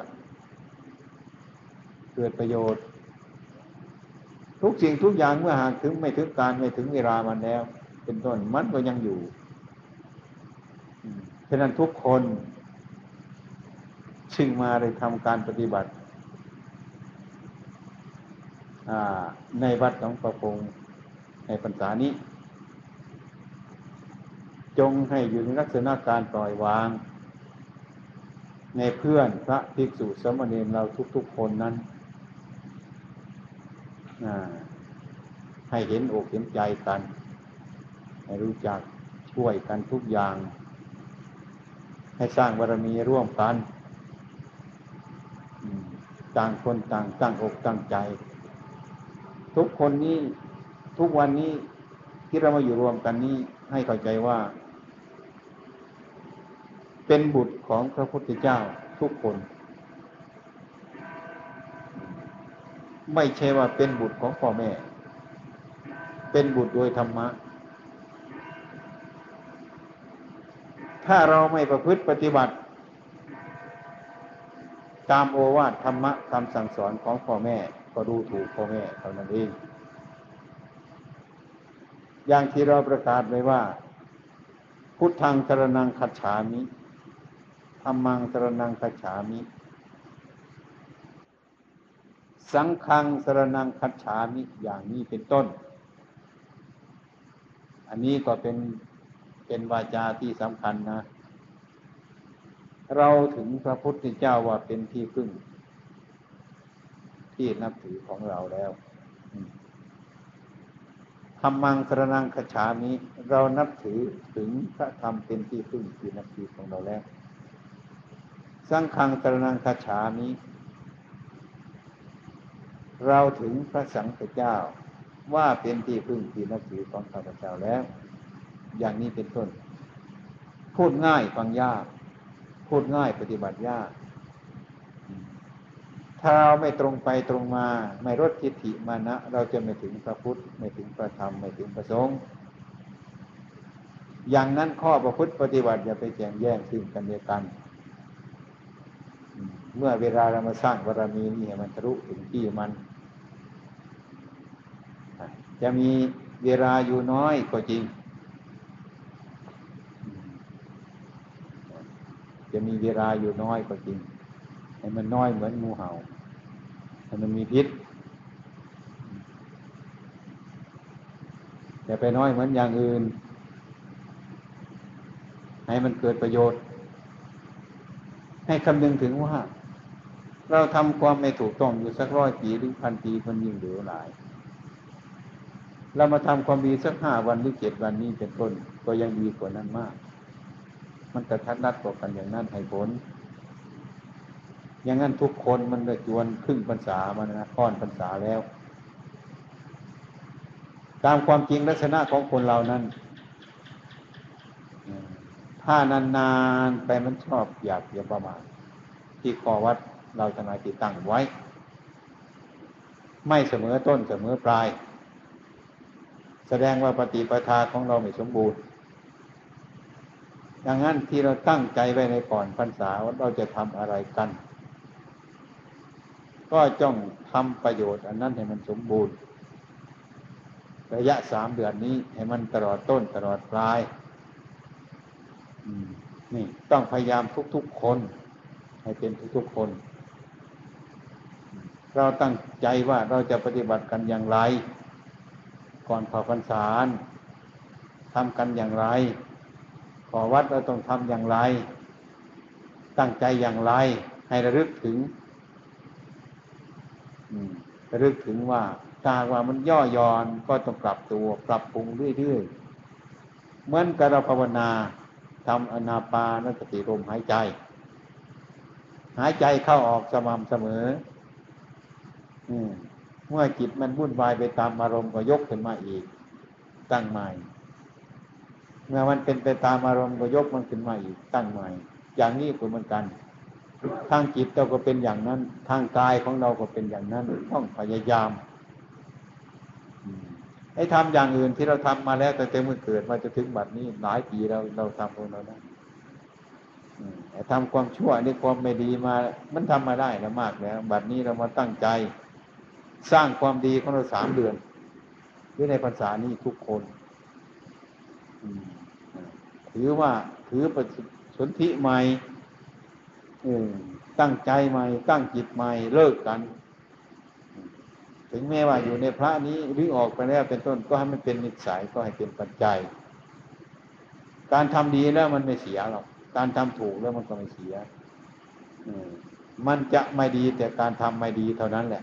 เกิดประโยชน์ทุกสิ่งทุกอย่างเมื่อหากถึงไม่ถึงการไม่ถึงเวลามันแล้ว เป็นต้นมันก็ยังอยู่ฉะนั้นทุกคนซึ่งมาได้ทำการปฏิบัติในวัดหนองประพงในพรรษานี้จงให้อยู่ในลักษณะการปล่อยวางในเพื่อนพระภิกษุสามเณรเราทุกๆคนนั้นให้เห็นอกเห็นใจกันให้รู้จักช่วยกันทุกอย่างให้สร้างบารมีร่วมกันต่างคนต่างตั้งอกตั้งใจทุกคนนี้ทุกวันนี้ที่เรามาอยู่รวมกันนี้ให้เข้าใจว่าเป็นบุตรของพระพุทธเจ้าทุกคนไม่ใช่ว่าเป็นบุตรของพ่อแม่เป็นบุตรโดยธรรมะถ้าเราไม่ประพฤติปฏิบัติตามโอวาทธรรมะคำสั่งสอนของพ่อแม่ก็ดูถูกพ่อแม่เท่านั้นเองอย่างที่เราประกาศไว้ว่าพุทธังสรณังคัจฉามิธัมมังสรณังคัจฉามิสังฆังสรณังคัจฉามิอย่างนี้เป็นต้นอันนี้ก็เป็นเป็นวาจาที่สำคัญนะเราถึงพระพุทธเจ้าว่าเป็นที่พึ่งที่นับถือของเราแล้วธรรมังสรณังคัจฉามิเรานับถือถึงพระธรรมเป็นที่พึ่งที่นับถือของเราแล้วสังฆังสรณังคัจฉามิเราถึงพระสังฆเจ้าว่าเป็นที่พึ่งที่นับถือของข้าพเจ้าแล้วอย่างนี้เป็นต้นพูดง่ายฟังยากพูดง่ายปฏิบัติยากถ้าเราไม่ตรงไปตรงมาไม่ลดทิฏฐิมานะเราจะไม่ถึงพระพุทธไม่ถึงพระธรรมไม่ถึงพระสงฆ์อย่างนั้นข้อประพฤติปฏิบัติอย่าไปแข่งแย่งซึ่งกันและกันเมื่อเวลาเรามาสร้างบารมีนี่มันทะลุถึงที่มันจะมีเวลาอยู่น้อยก็จริงจะมีเวลาอยู่น้อยก็จริงให้มันน้อยเหมือนงูเห่าให้มันมีพิษอย่าไปน้อยเหมือนอย่างอื่นให้มันเกิดประโยชน์ให้คำนึงถึงว่าเราทำความไม่ถูกต้องอยู่สักร้อยปีหรือพันปีมันยิ่งเหลวไหลเรามาทำความดีสักห้าวันหรือเจ็ดวันนี้เป็นต้นก็ยังดีกว่านั้นมากมันกระทัดรัดกว่ากันอย่างนั้นให้ผลอย่างนั้นทุกคนมันได้จวนครึ่งพรรษามันนะค่อนพรรษาแล้วตามความจริงลักษณะของคนเรานั้นถ้านานๆไปมันชอบอยากอย่าประมาทที่ข้อวัดเราทั้งหลายที่ตั้งไว้ไม่เสมอต้นเสมอปลายแสดงว่าปฏิปทาของเราไม่สมบูรณ์ดังนั้นที่เราตั้งใจไว้ในก่อนพรรษาว่าเราจะทำอะไรกันก็จ้องทำประโยชน์อันนั้นให้มันสมบูรณ์ระยะสามเดือนนี้ให้มันตลอดต้นตลอดปลายนี่ต้องพยายามทุกๆคนให้เป็นทุกๆคนเราตั้งใจว่าเราจะปฏิบัติกันอย่างไรก่อนเข้าพรรษาทำกันอย่างไรขอวัดเราต้องทำอย่างไรตั้งใจอย่างไรให้ระลึกถึงระลึกถึงว่าถ้าว่ามันย่อหย่อนก็ต้องปรับตัวปรับปรุงเรื่อยๆเหมือนกับเราภาวนาทำอานาปานสติลมหายใจหายใจเข้าออกสม่ำเสมอเมื่อจิตมันวุ่นวายไปตามอารมณ์ก็ยกขึ้นมาอีกตั้งใหม่เมื่อมันเป็นไปตามอารมณ์ก็ยกมันขึ้นมาอีกตั้งใหม่อย่างนี้ก็เหมือนกันทางจิตเราก็เป็นอย่างนั้นทางกายของเราก็เป็นอย่างนั้นต้องพยายามไอ้ทำอย่างอื่นที่เราทำมาแล้วแต่แต่เมื่อเกิดมาจะถึงบัดนี้หลายปีเราเราทำของเราได้ไอ้ทำความชั่วนี่ความไม่ดีมามันทำมาได้แล้วมากแล้วบัดนี้เรามาตั้งใจสร้างความดีของเราสามเดือนด้วยในภาษานี้ทุกคน ถือว่าถือปฏิสนธิใหม่ตั้งใจใหม่ตั้งจิตใหม่เลิกกันถึงแม้ว่าอยู่ในพระนี้หรือออกไปแล้วเป็นต้นก็ให้มันเป็นนิสัยก็ให้เป็นปัจจัยการทำดีแล้วมันไม่เสียหรอกการทำถูกแล้วมันก็ไม่เสียมันจะไม่ดีแต่การทำไม่ดีเท่านั้นแหละ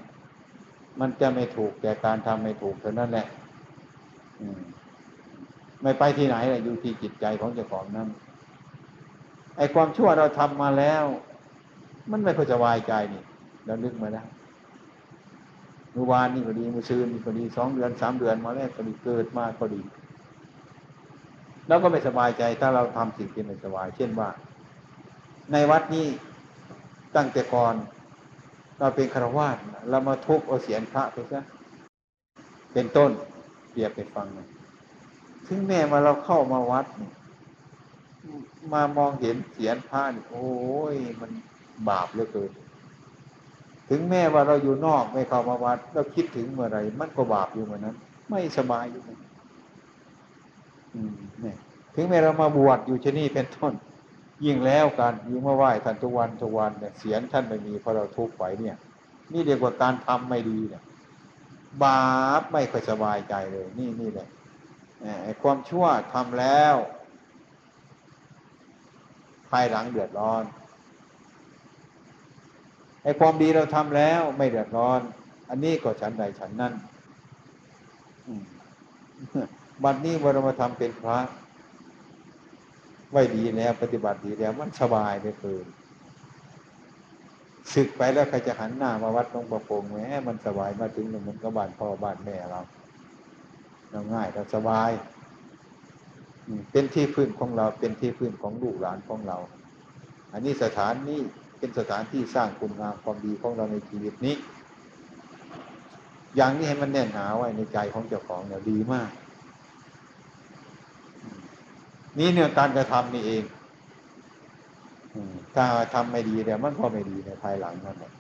มันจะไม่ถูกแต่การทำไม่ถูกเท่านั้นแหละไม่ไปที่ไหนเลยอยู่ที่จิตใจของเจ้าของนั้นไอ้ความชั่วเราทำมาแล้วมันไม่ค่อยจะวายใจนี่เรานึกมาแล้วเมื่อวานนี่ก็ดีเมื่อคืนนี่ก็ดีสองเดือนสามเดือนมาแล้วก็ดีเกิดมาก็ดีแล้วก็ไม่สบายใจถ้าเราทำสิ่งที่ไม่สบายเช่นว่าในวัดนี้ตั้งแต่ก่อนเราเป็นฆราวาสเรามาทุบเอาเศียรพระไปซะเป็นต้นเปรียบเป็นฟังนะถึงแม้ว่าเราเข้ามาวัดมามองเห็นเศียรพระนี่โอ้ยมันบาปเหลือเกินถึงแม้ว่าเราอยู่นอกไม่เข้ามาวัดเราคิดถึงเมื่อไหร่มันก็บาปอยู่เหมือนนั้นไม่สบายอยู่เนี่ยถึงแม้เรามาบวชอยู่ที่นี่เป็นต้นยิ่งแล้วการยิ่งมาไหว้ท่านทุกวันทุกวันเนี่ยเสียนท่านไม่มีเพราะเราทุกข์ไว้เนี่ยนี่เรียกว่าการทำไม่ดีเนี่ยบาปไม่ค่อยสบายใจเลยนี่นี่แหละความชั่วทำแล้วภายหลังเดือดร้อนไอ้ความดีเราทำแล้วไม่เดือดร้อนอันนี้ก็ฉันใดฉันนั่นบัดนี้เมื่อเรามาทำเป็นพระไว้ดีแล้วปฏิบัติดีแล้วมันสบายไปเกินศึกไปแล้วใครจะหันหน้ามาวัดหลวงพ่อโป่งแหมมันสบายมาถึงหนึ่งมันก็บ้านพ่อบ้านแม่เราเราง่ายเราสบายเป็นที่พึ่งของเราเป็นที่พึ่งของลูกหลานของเราอันนี้สถานนี้เป็นสถานที่สร้างคุณงามความดีของเราในชีวิตนี้อย่างนี้ให้มันแน่นหนาไว้ในใจของเจ้าของเนี่ยดีมากนี่เนื่องการกระทำนี่เองถ้าทำไม่ดีเดี๋ยวมันก็ไม่ดีในภายหลังนั่นแหละ